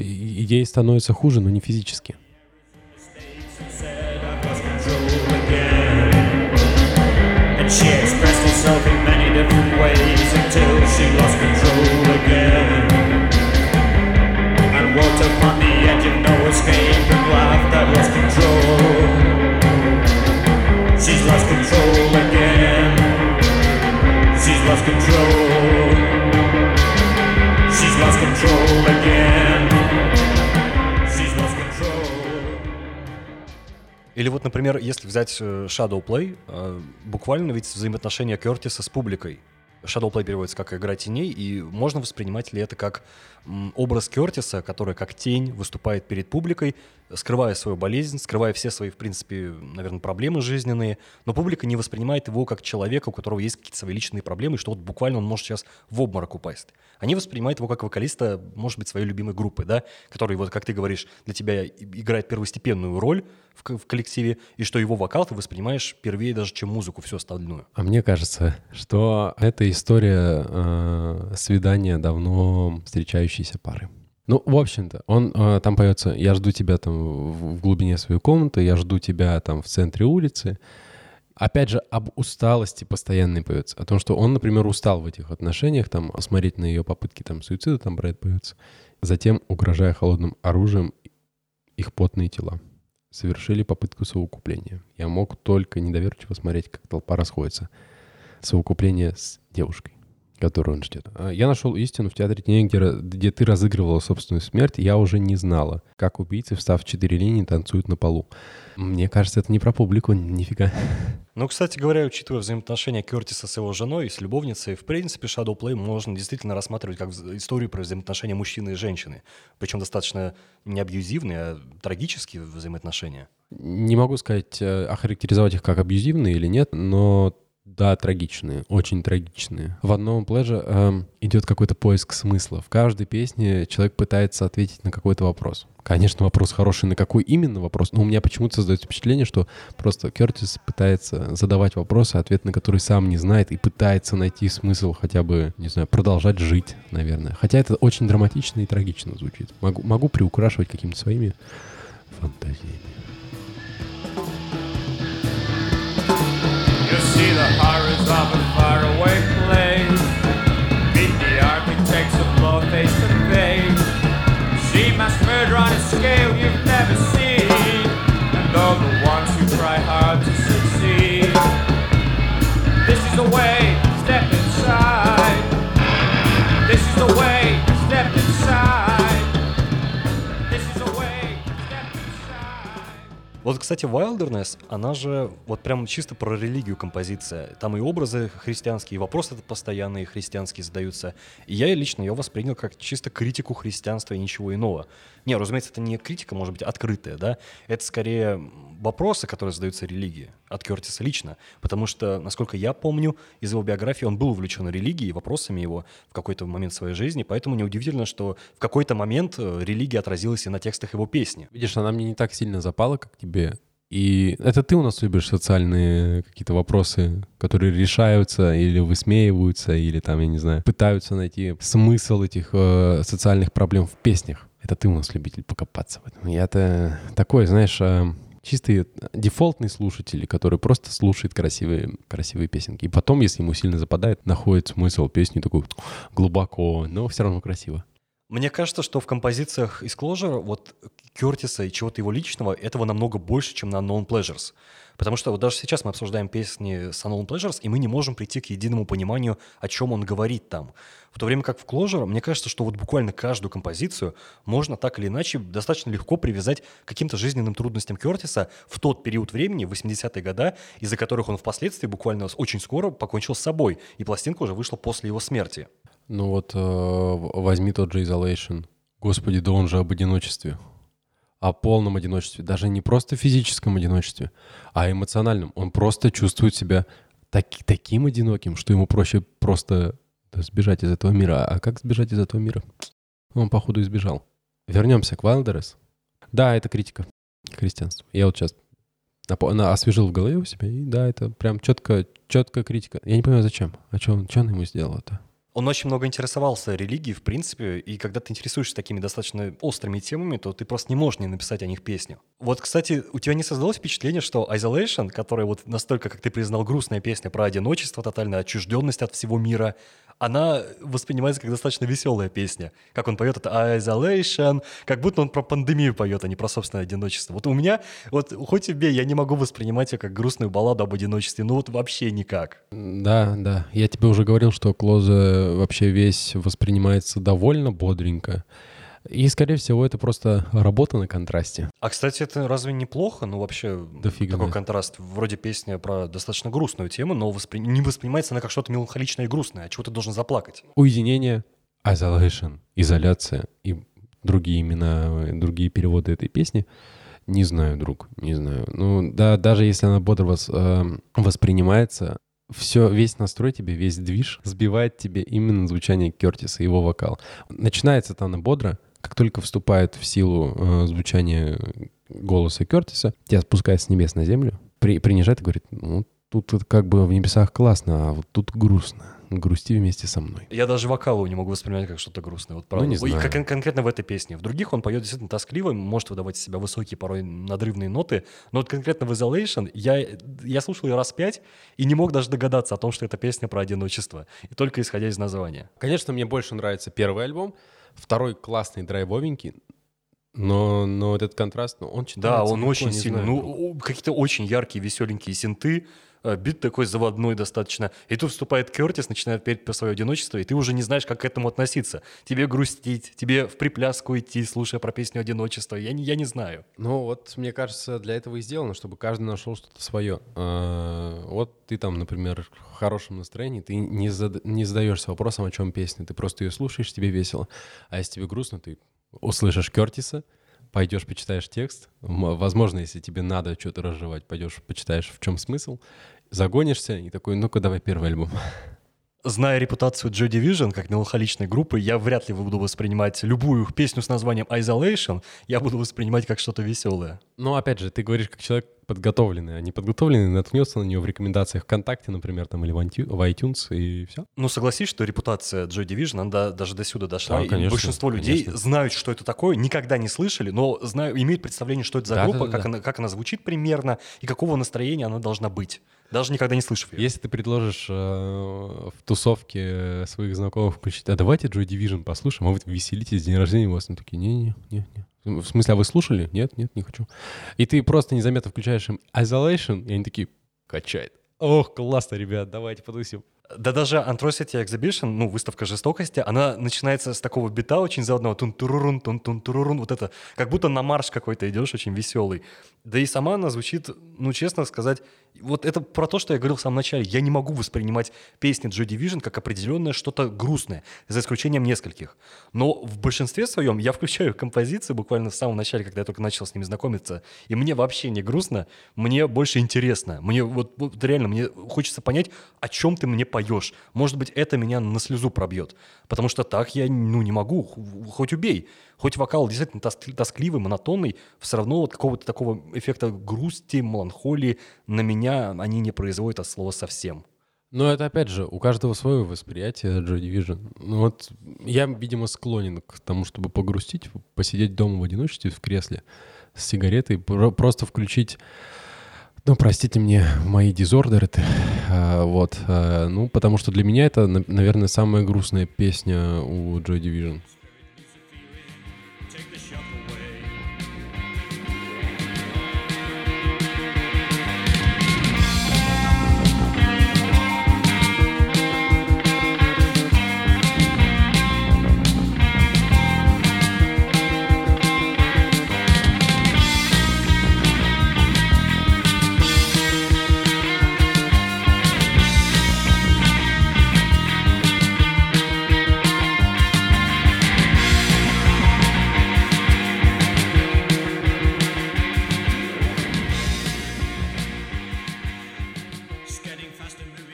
э- ей становится хуже, но не физически. She's lost control again. She's lost control. She's lost control again. She's lost control. Или вот, например, если взять Shadowplay, буквально ведь взаимоотношения Кёртиса с публикой. Shadowplay переводится как «игра теней», и можно воспринимать ли это как образ Кёртиса, который как тень выступает перед публикой, скрывая свою болезнь, скрывая все свои, в принципе, наверное, проблемы жизненные, но публика не воспринимает его как человека, у которого есть какие-то свои личные проблемы, что вот буквально он может сейчас в обморок упасть. Они воспринимают его как вокалиста, может быть, своей любимой группы, да, который, вот как ты говоришь, для тебя играет первостепенную роль в, в коллективе, и что его вокал ты воспринимаешь первее даже, чем музыку, всю остальную. А мне кажется, что это история э, свидания давно встречающейся пары. Ну, в общем-то, он э, там поется «Я жду тебя там в, в глубине своей комнаты», «Я жду тебя там в центре улицы». Опять же, об усталости постоянной поется. О том, что он, например, устал в этих отношениях, там, смотреть на ее попытки там суицида, там про это поется. Затем, угрожая холодным оружием, их потные тела совершили попытку совокупления. Я мог только недоверчиво смотреть, как толпа расходится. Совокупление с девушкой, которую он ждет. Я нашел истину в театре теней, где, где ты разыгрывала собственную смерть. Я уже не знала, как убийцы, встав в четыре линии, танцуют на полу. Мне кажется, это не про публику, нифига. Ну, кстати говоря, учитывая взаимоотношения Кёртиса с его женой и с любовницей, в принципе, Shadowplay можно действительно рассматривать как историю про взаимоотношения мужчины и женщины. Причем достаточно не абьюзивные, а трагические взаимоотношения. Не могу сказать, охарактеризовать их как абьюзивные или нет, но... Да, трагичные, очень трагичные. В одном плеже эм, идет какой-то поиск смысла. В каждой песне человек пытается ответить на какой-то вопрос. Конечно, вопрос хороший, на какой именно вопрос, но у меня почему-то создается впечатление, что просто Кёртис пытается задавать вопросы, ответ на который сам не знает, и пытается найти смысл хотя бы, не знаю, продолжать жить, наверное. Хотя это очень драматично и трагично звучит. Могу, могу приукрашивать какими-то своими фантазиями. See the horrors of a faraway place. Meet the architects of Вот, кстати, Wilderness, она же вот прям чисто про религию композиция. Там и образы христианские, и вопросы постоянные христианские задаются. И я лично ее воспринял как чисто критику христианства и ничего иного. Не, разумеется, это не критика, может быть, открытая, да? Это скорее вопросы, которые задаются религии, от Кёртиса лично. Потому что, насколько я помню, из его биографии он был увлечен религией, вопросами его в какой-то момент своей жизни. Поэтому неудивительно, что в какой-то момент религия отразилась и на текстах его песни. Видишь, она мне не так сильно запала, как тебе. И это ты у нас любишь социальные какие-то вопросы, которые решаются или высмеиваются, или там, я не знаю, пытаются найти смысл этих э, социальных проблем в песнях. Это ты у нас любитель покопаться. Я-то такой, знаешь, э, чистый дефолтный слушатель, который просто слушает красивые, красивые песенки. И потом, если ему сильно западает, находит смысл песни такой глубоко, но все равно красиво. Мне кажется, что в композициях из Closure, вот Кёртиса и чего-то его личного, этого намного больше, чем на Unknown Pleasures. Потому что вот даже сейчас мы обсуждаем песни с Unknown Pleasures, и мы не можем прийти к единому пониманию, о чем он говорит там. В то время как в Closure, мне кажется, что вот буквально каждую композицию можно так или иначе достаточно легко привязать к каким-то жизненным трудностям Кёртиса в тот период времени, восьмидесятые годы, из-за которых он впоследствии буквально очень скоро покончил с собой, и пластинка уже вышла после его смерти. Ну вот э, возьми тот же Isolation. Господи, да он же об одиночестве. О полном одиночестве, даже не просто физическом одиночестве, а эмоциональном. Он просто чувствует себя так, таким одиноким, что ему проще просто сбежать из этого мира. А как сбежать из этого мира? Он, походу, избежал. Вернемся к Wilderness. Да, это критика христианства. Я вот сейчас освежил в голове у себя, и да, это прям четко, четко критика. Я не понимаю, зачем? А что он, что он ему сделал-то? Он очень много интересовался религией, в принципе, и когда ты интересуешься такими достаточно острыми темами, то ты просто не можешь не написать о них песню. Вот, кстати, у тебя не создалось впечатление, что Isolation, которая вот настолько, как ты признал, грустная песня про одиночество, тотальную отчужденность от всего мира, она воспринимается как достаточно веселая песня. Как он поет это Isolation, как будто он про пандемию поет, а не про собственное одиночество. Вот у меня, вот хоть тебе, я не могу воспринимать ее как грустную балладу об одиночестве, ну вот вообще никак. Да, да, я тебе уже говорил, что Closure вообще весь воспринимается довольно бодренько. И, скорее всего, это просто работа на контрасте. А, кстати, это разве неплохо? Ну, вообще, да такой знает. Контраст. Вроде песня про достаточно грустную тему, но воспри... не воспринимается она как что-то меланхоличное и грустное. А чего ты должен заплакать? Уединение, isolation, изоляция и другие имена, другие переводы этой песни. Не знаю, друг, не знаю. Ну, да, даже если она бодро вас, э, воспринимается... Все, весь настрой тебе, весь движ сбивает тебе именно звучание Кёртиса, его вокал. Начинается там она бодро, как только вступает в силу э, звучание голоса Кёртиса, тебя спускает с небес на землю, при, принижает и говорит, ну, тут как бы в небесах классно, а вот тут грустно. Грусти вместе со мной. Я даже вокал его не могу воспринимать как что-то грустное. Вот правда. Ну, не знаю. Как, конкретно в этой песне. В других он поет действительно тоскливо, может выдавать из себя высокие порой надрывные ноты, но вот конкретно в Isolation я, я слушал ее раз пять и не мог даже догадаться о том, что это песня про одиночество. И только исходя из названия. Конечно, мне больше нравится первый альбом, второй классный, драйвовенький, но, но этот контраст, ну, он читается. Да, он очень сильный. Ну, какие-то очень яркие, веселенькие синты, бит такой заводной достаточно. И тут вступает Кёртис, начинает петь про свое одиночество, и ты уже не знаешь, как к этому относиться. Тебе грустить, тебе в припляску идти, слушая про песню одиночества. Я не, я не знаю. Ну вот, мне кажется, для этого и сделано, чтобы каждый нашел что-то свое. А, вот ты там, например, в хорошем настроении, ты не, зада- не задаешься вопросом, о чем песня. Ты просто ее слушаешь, тебе весело. А если тебе грустно, ты услышишь Кёртиса, пойдешь, почитаешь текст. Возможно, если тебе надо что-то разжевать, пойдешь, почитаешь, в чем смысл. Загонишься и такой, ну-ка, давай первый альбом. Зная репутацию Joy Division как меланхоличной группы, я вряд ли буду воспринимать любую песню с названием Isolation, я буду воспринимать как что-то веселое. Но опять же, ты говоришь как человек подготовленный, а неподготовленный наткнется на нее в рекомендациях ВКонтакте, например, там, или в iTunes, и все. Ну, согласись, что репутация Joy Division, она до, даже до сюда дошла, да, и конечно, большинство людей конечно. Знают, что это такое, никогда не слышали, но знают, имеют представление, что это за да, группа, да, да, как, да. Она, как она звучит примерно, и какого настроения она должна быть. Даже никогда не слышав ее. Если ты предложишь э, в тусовке своих знакомых включить, а давайте Joy Division послушаем, а вы веселитесь, день рождения у вас. Ну такие, не-не-не. В смысле, а вы слушали? Нет, нет, не хочу. И ты просто незаметно включаешь им Isolation, и они такие, качает. Ох, классно, ребят, давайте потусим. Да даже Atrocity Exhibition, ну, выставка жестокости, она начинается с такого бита очень заодного тун-турурун, тун-тун-турурун, вот это, как будто на марш какой-то идешь, очень веселый. Да и сама она звучит, ну, честно сказать, вот это про то, что я говорил в самом начале, я не могу воспринимать песни Joy Division как определенное что-то грустное, за исключением нескольких. Но в большинстве своем я включаю композиции буквально в самом начале, когда я только начал с ними знакомиться, и мне вообще не грустно, мне больше интересно, мне вот, вот реально, мне хочется понять, о чем ты мне поешь. Может быть, это меня на слезу пробьет. Потому что так я, ну, не могу. Хоть убей. Хоть вокал действительно тоскливый, монотонный, все равно вот какого-то такого эффекта грусти, меланхолии на меня они не производят от слова совсем. Но это, опять же, у каждого свое восприятие Joy Division. Ну, вот я, видимо, склонен к тому, чтобы погрустить, посидеть дома в одиночестве в кресле с сигаретой, просто включить... Ну, простите мне, мои дизордеры-то, а, вот, а, ну, потому что для меня это, наверное, самая грустная песня у Joy Division.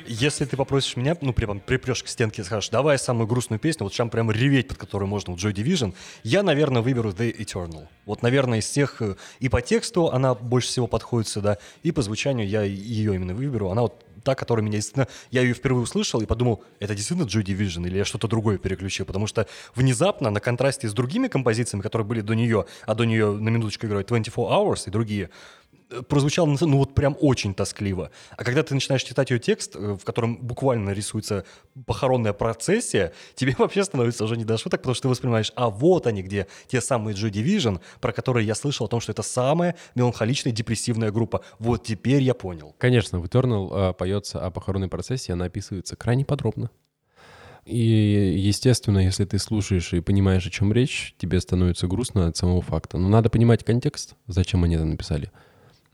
Если ты попросишь меня, ну, прям припрешь к стенке и скажешь, давай самую грустную песню, вот там прям реветь, под которую можно, вот Joy Division, я, наверное, выберу The Eternal. Вот, наверное, из всех, и по тексту она больше всего подходит сюда, и по звучанию я ее именно выберу. Она вот та, которая меня действительно... Я ее впервые услышал и подумал, это действительно Joy Division или я что-то другое переключил, потому что внезапно на контрасте с другими композициями, которые были до нее, а до нее на минуточку играют twenty-four hours и другие... прозвучало, ну, вот прям очень тоскливо. А когда ты начинаешь читать ее текст, в котором буквально рисуется похоронная процессия, тебе вообще становится уже не до шуток, потому что ты воспринимаешь, а вот они где, те самые Joy Division, про которые я слышал о том, что это самая меланхоличная, депрессивная группа. Вот теперь я понял. Конечно, в Eternal э, поется о похоронной процессии, она описывается крайне подробно. И, естественно, если ты слушаешь и понимаешь, о чем речь, тебе становится грустно от самого факта. Но надо понимать контекст, зачем они это написали.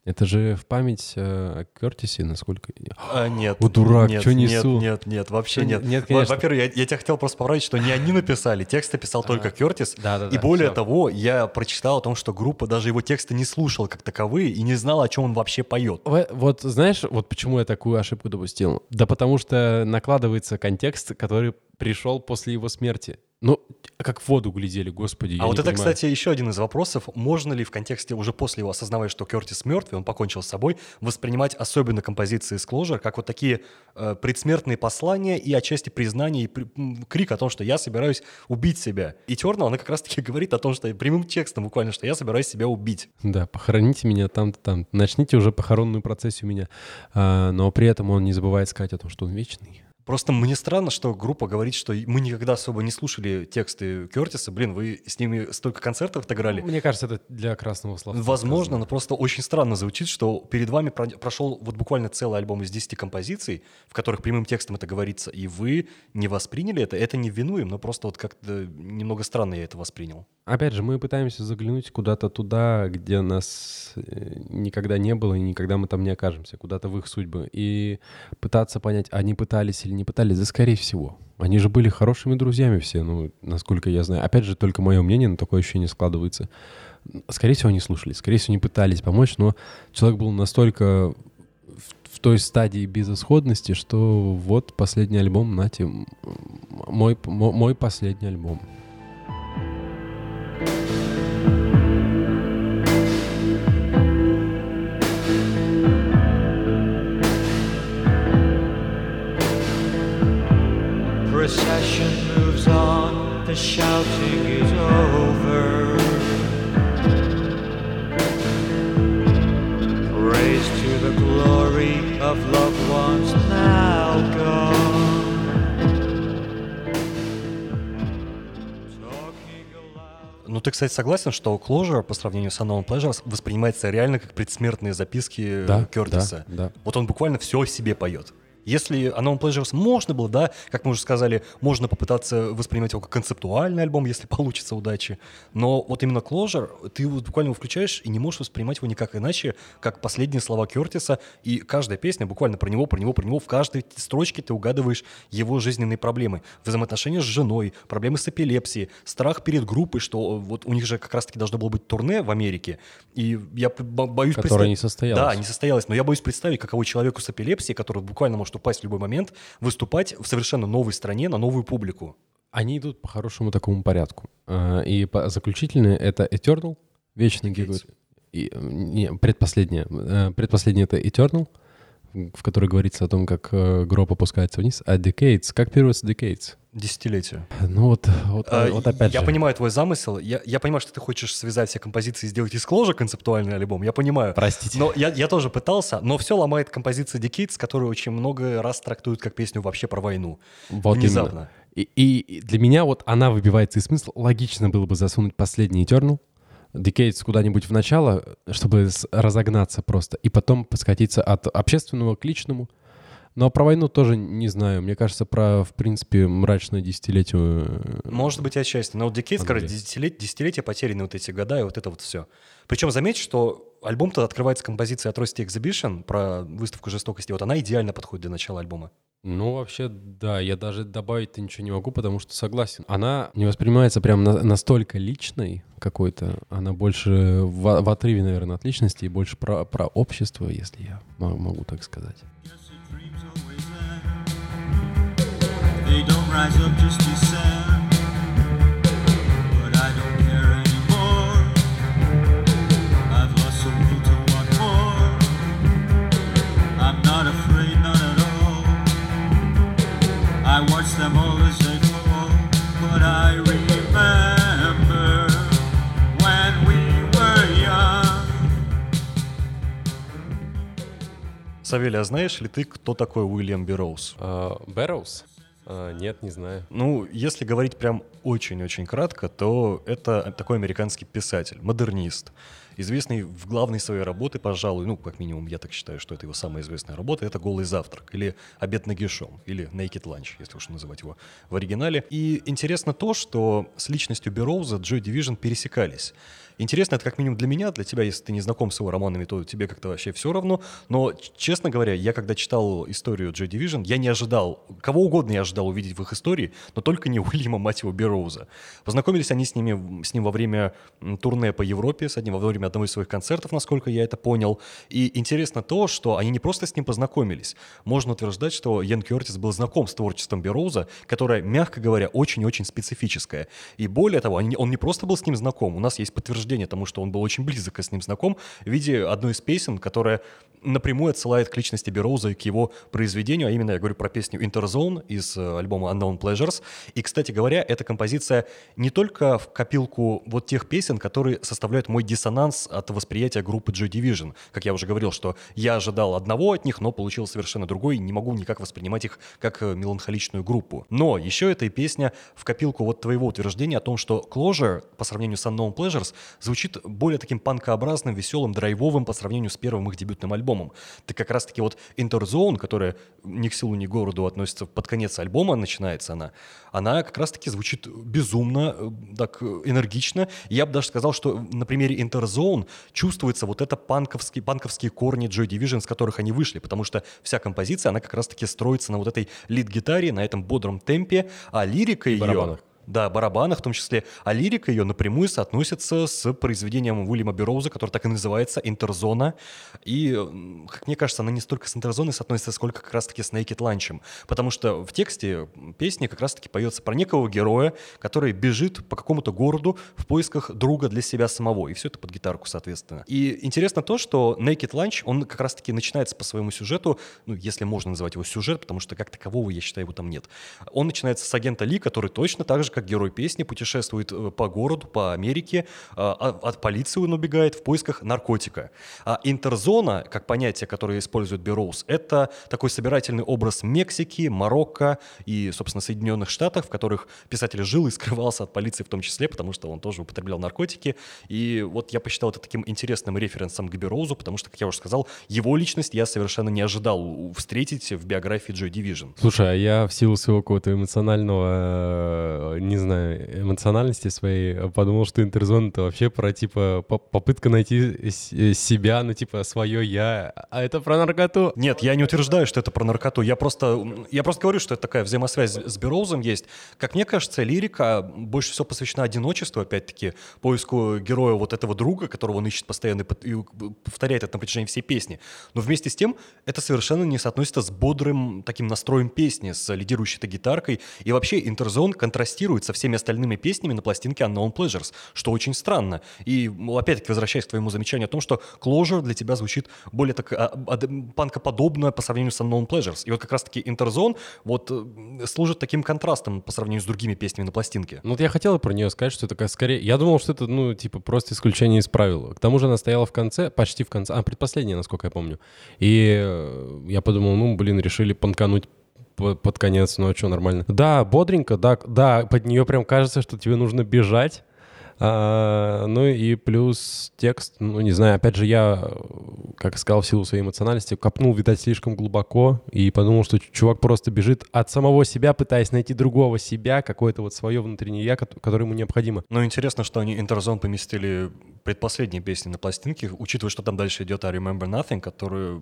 Это же в память о Кёртисе, насколько... А, нет. О, дурак, нет, что несу? Нет, нет, нет, вообще нет. нет Во-первых, я, я тебя хотел просто поправить, что не они написали, тексты писал только а, Кёртис. Да, да, и да, более все. того, я прочитал о том, что группа даже его тексты не слушала как таковые и не знала, о чем он вообще поет. Вот знаешь, вот почему я такую ошибку допустил? Да потому что накладывается контекст, который пришел после его смерти. Ну, как в воду глядели, господи, я А вот это, понимаю. Кстати, еще один из вопросов. Можно ли в контексте, уже после его осознавая, что Кёртис мертв, и он покончил с собой, воспринимать особенно композиции из Closure как вот такие э, предсмертные послания и отчасти признания, и при, м, крик о том, что я собираюсь убить себя. И Eternal, она как раз-таки говорит о том, что прямым текстом буквально, что я собираюсь себя убить. Да, похороните меня там-то там. Начните уже похоронную процессию меня. А, но при этом он не забывает сказать о том, что он вечный. Просто мне странно, что группа говорит, что мы никогда особо не слушали тексты Кёртиса. Блин, вы с ними столько концертов отыграли. Мне кажется, это для красного словца. Возможно, сказано. Но просто очень странно звучит, что перед вами прошел вот буквально целый альбом из десяти композиций, в которых прямым текстом это говорится, и вы не восприняли это. Это не в вину им, но просто вот как-то немного странно я это воспринял. Опять же, мы пытаемся заглянуть куда-то туда, где нас никогда не было, и никогда мы там не окажемся, куда-то в их судьбы. И пытаться понять, они пытались или не пытались, да скорее всего. Они же были хорошими друзьями все, ну, насколько я знаю. Опять же, только мое мнение, но такое ощущение складывается. Скорее всего, они слушали, скорее всего, не пытались помочь, но человек был настолько в, в той стадии безысходности, что вот последний альбом, нате, мой, мой, мой последний альбом. Procession moves on, the shouting is over. Praise to the glory of loved ones now gone. Ну, ты, кстати, согласен, что Closure по сравнению с Unknown Pleasures воспринимается реально как предсмертные записки да, Кёртиса? Да, да. Вот он буквально все о себе поет. Если Unknown Pleasures можно было, да, как мы уже сказали, можно попытаться воспринимать его как концептуальный альбом, если получится, удачи. Но вот именно Closure, ты его буквально включаешь и не можешь воспринимать его никак иначе, как последние слова Кёртиса, и каждая песня буквально про него, про него, про него, в каждой строчке ты угадываешь его жизненные проблемы. Взаимоотношения с женой, проблемы с эпилепсией, страх перед группой, что вот у них же как раз-таки должно было быть турне в Америке, и я боюсь... Которое не состоялось. Да, не состоялось, но я боюсь представить, каково человеку с эпилепсией, который буквально может упасть в любой момент, выступать в совершенно новой стране на новую публику. Они идут по хорошему такому порядку. И заключительное — это Eternal, вечный гигот. Не, предпоследнее. Предпоследнее — это Eternal, в которой говорится о том, как гроб опускается вниз. А Decades, как первое с Decades? Десятилетия. Ну вот, вот, а, вот опять я же. Я понимаю твой замысел. Я, я понимаю, что ты хочешь связать все композиции и сделать из Closure концептуальный альбом. Я понимаю. Простите. Но я, я тоже пытался, но все ломает композиция Decades, которую очень много раз трактуют как песню вообще про войну. Вот внезапно. И, и для меня вот она выбивается из смысла. Логично было бы засунуть последний Eternal, Decades куда-нибудь в начало, чтобы разогнаться просто, и потом скатиться от общественного к личному. Но про войну тоже не знаю. Мне кажется, про, в принципе, мрачное десятилетие... Может быть, отчасти. Но вот Decades, короче, десятилетие, десятилетие потеряны вот эти года и вот это вот все. Причем заметь, что альбом-то открывается композиция Atrocity Exhibition про выставку жестокости. Вот она идеально подходит для начала альбома. Ну, вообще, да. Я даже добавить-то ничего не могу, потому что согласен. Она не воспринимается прям на, настолько личной какой-то. Она больше в, в отрыве, наверное, от личности и больше про, про общество, если я могу так сказать. They don't rise up, just descend. But I don't care anymore. I've lost the will to want more. I'm not afraid, not at all. I watch them all as they fall, but I remember when we were young. Савелий, а знаешь ли ты, кто такой Уильям Берроуз? Берроуз? А, нет, не знаю. Ну, если говорить прям очень-очень кратко, то это такой американский писатель, модернист, известный в главной своей работе, пожалуй, ну, как минимум, я так считаю, что это его самая известная работа, это «Голый завтрак» или «Обед нагишом», или «Naked Lunch», если уж называть его в оригинале. И интересно то, что с личностью Берроуза Joy Division пересекались. Интересно это как минимум для меня, для тебя, если ты не знаком с его романами, то тебе как-то вообще все равно. Но, честно говоря, я когда читал историю Joy Division, я не ожидал, кого угодно я ожидал увидеть в их истории, но только не Уильяма, мать его, Берроуза. Познакомились они с, ними, с ним во время турне по Европе, с одним, во время одного из своих концертов, насколько я это понял. И интересно то, что они не просто с ним познакомились. Можно утверждать, что Йен Кёртис был знаком с творчеством Берроуза, которое, мягко говоря, очень-очень специфическое. И более того, он не просто был с ним знаком, у нас есть подтверждение тому, что он был очень близок и с ним знаком, в виде одной из песен, которая напрямую отсылает к личности Берроуза и к его произведению, а именно я говорю про песню «Interzone» из альбома «Unknown Pleasures». И, кстати говоря, эта композиция не только в копилку вот тех песен, которые составляют мой диссонанс от восприятия группы Joy Division. Как я уже говорил, что я ожидал одного от них, но получил совершенно другой, и не могу никак воспринимать их как меланхоличную группу. Но еще эта песня в копилку вот твоего утверждения о том, что Closure по сравнению с «Unknown Pleasures» звучит более таким панкообразным, веселым, драйвовым по сравнению с первым их дебютным альбомом. Так как раз-таки вот «Interzone», которая ни к силу, ни к городу относится под конец альбома, начинается она, она как раз-таки звучит безумно, так энергично. Я бы даже сказал, что на примере «Interzone» чувствуется вот это панковские, панковские корни Joy Division, с которых они вышли, потому что вся композиция, она как раз-таки строится на вот этой лид-гитаре, на этом бодром темпе, а лирика ее... Да, барабанах в том числе, а лирика ее напрямую соотносится с произведением Уильяма Берроуза, которое так и называется «Интерзона». И, как мне кажется, она не столько с «Интерзоной» соотносится, сколько как раз-таки с «Naked Lunch», потому что в тексте песни как раз-таки поется про некого героя, который бежит по какому-то городу в поисках друга для себя самого, и все это под гитарку, соответственно. И интересно то, что «Naked Lunch», он как раз-таки начинается по своему сюжету, ну, если можно называть его сюжет, потому что как такового, я считаю, его там нет. Он начинается с агента Ли, который точно так же, как как герой песни, путешествует по городу, по Америке, от полиции он убегает в поисках наркотика. А интерзона, как понятие, которое использует Берроуз, это такой собирательный образ Мексики, Марокко и, собственно, Соединенных Штатов, в которых писатель жил и скрывался от полиции в том числе, потому что он тоже употреблял наркотики. И вот я посчитал это таким интересным референсом к Берроузу, потому что, как я уже сказал, его личность я совершенно не ожидал встретить в биографии Joy Division. Слушай, а я в силу своего какого-то эмоционального, не знаю, эмоциональности своей подумал, что Интерзон — это вообще про, типа, попытка найти себя, ну, типа, свое я, а это про наркоту. Нет, я не утверждаю, что это про наркоту, я просто, я просто говорю, что это такая взаимосвязь с Берроузом есть. Как мне кажется, лирика больше всего посвящена одиночеству, опять-таки, поиску героя вот этого друга, которого он ищет постоянно и повторяет это на протяжении всей песни. Но вместе с тем это совершенно не соотносится с бодрым таким настроем песни, с лидирующей-то гитаркой. И вообще Интерзон контрастирует со всеми остальными песнями на пластинке Unknown Pleasures, что очень странно. И опять-таки возвращаясь к твоему замечанию о том, что Closure для тебя звучит более так а, а, панкоподобно по сравнению с Unknown Pleasures. И вот как раз-таки Интерзон вот служит таким контрастом по сравнению с другими песнями на пластинке. Ну вот я хотел про нее сказать, что такая скорее... Я думал, что это, ну, типа, просто исключение из правил. К тому же она стояла в конце, почти в конце, а, предпоследняя, насколько я помню. И я подумал, ну, блин, решили панкануть под конец, ну а что, нормально. Да, бодренько, да, да, под нее прям кажется, что тебе нужно бежать. А, ну и плюс текст, ну не знаю, опять же я, как сказал, в силу своей эмоциональности, копнул, видать, слишком глубоко и подумал, что чувак просто бежит от самого себя, пытаясь найти другого себя, какое-то вот свое внутреннее я, которое ему необходимо. Ну интересно, что они Интерзон поместили предпоследние песни на пластинке, учитывая, что там дальше идет I Remember Nothing, который,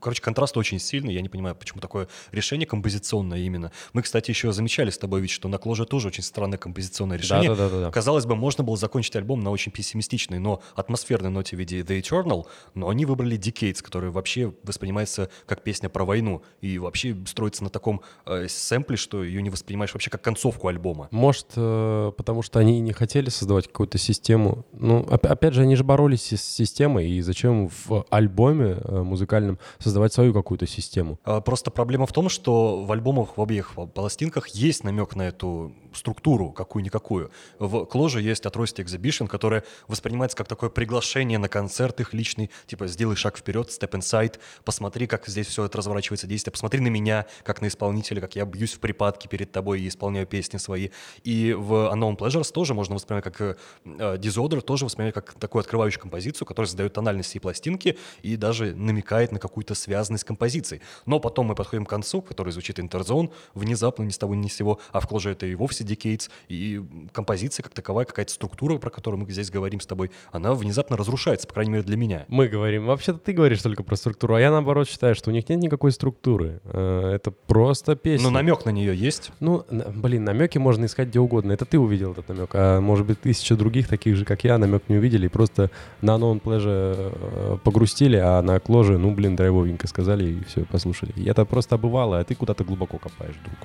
короче, контраст очень сильный, я не понимаю, почему такое решение композиционное именно. Мы, кстати, еще замечали с тобой, ведь, что на Closure тоже очень странное композиционное решение. Да, да, да, да. Казалось бы, можно было закончить альбом на очень пессимистичной, но атмосферной ноте в виде The Eternal, но они выбрали Decades, который вообще воспринимается как песня про войну и вообще строится на таком э, сэмпле, что ее не воспринимаешь вообще как концовку альбома. Может, э, потому что они не хотели создавать какую-то систему. Ну, оп- опять же, они же боролись с системой, и зачем в альбоме э, музыкальном создавать свою какую-то систему? А, просто проблема в том, что в альбомах, в обеих пластинках есть намек на эту структуру, какую-никакую. В Closure есть отрывок Exhibition, которая воспринимается как такое приглашение на концерт их личный, типа сделай шаг вперед, step inside, посмотри, как здесь все это разворачивается действие, посмотри на меня, как на исполнителя, как я бьюсь в припадке перед тобой и исполняю песни свои. И в Unknown Pleasures тоже можно воспринимать как э, Disorder, тоже воспринимать как такую открывающую композицию, которая задает тональность всей пластинки и даже намекает на какую-то связанность с композицией. Но потом мы подходим к концу, который звучит Интерзон, внезапно, ни с того ни с сего, а в Closure это и вовсе Decades, и композиция как таковая, какая-то структура, Культура, про которую мы здесь говорим с тобой, она внезапно разрушается, по крайней мере, для меня. Мы говорим, вообще-то ты говоришь только про структуру, а я, наоборот, считаю, что у них нет никакой структуры. Это просто песня. Но намек на нее есть? Ну, блин, намеки можно искать где угодно. Это ты увидел этот намек, а может быть, тысяча других, таких же, как я, намек не увидели и просто на Unknown Pleasure погрустили, а на Closure, ну, блин, драйвовенько сказали и все, послушали. Я-то просто обывало, а ты куда-то глубоко копаешь, друг.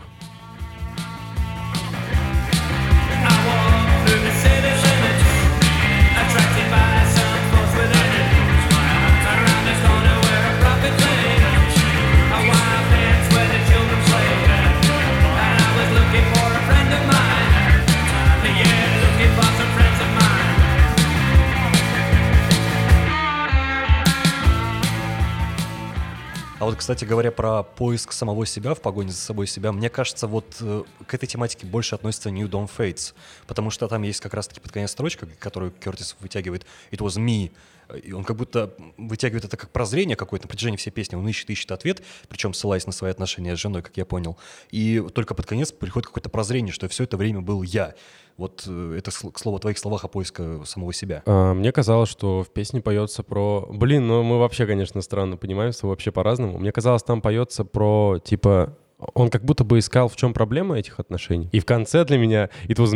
А вот, кстати говоря, про поиск самого себя в погоне за собой себя, мне кажется, вот э, к этой тематике больше относится New Dawn Fates, потому что там есть как раз-таки под конец строчка, которую Кёртис вытягивает «It was me», и он как будто вытягивает это как прозрение какое-то на протяжении всей песни, он ищет, ищет ответ, причем ссылаясь на свои отношения с женой, как я понял, и только под конец приходит какое-то прозрение, что все это время был я. Вот это, к слову, о твоих словах о поиске самого себя. А, мне казалось, что в песне поется про... Блин, ну мы вообще, конечно, странно понимаем, что вообще по-разному. Мне казалось, там поется про, типа... Он как будто бы искал, в чем проблема этих отношений. И в конце для меня «It was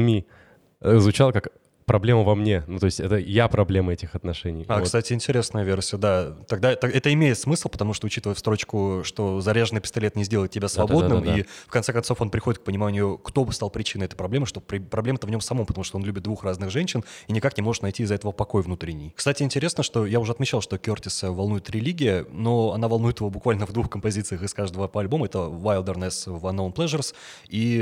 me» звучало как... проблема во мне. Ну, то есть это я проблема этих отношений. А, вот. Кстати, интересная версия, да. Тогда так, это имеет смысл, потому что, учитывая в строчку, что заряженный пистолет не сделает тебя свободным, да, да, да, да, и да. в конце концов он приходит к пониманию, кто бы стал причиной этой проблемы, что при... проблема-то в нем самом, потому что он любит двух разных женщин и никак не может найти из-за этого покой внутренний. Кстати, интересно, что я уже отмечал, что Кёртиса волнует религия, но она волнует его буквально в двух композициях из каждого по альбому. Это Wilderness в Unknown Pleasures и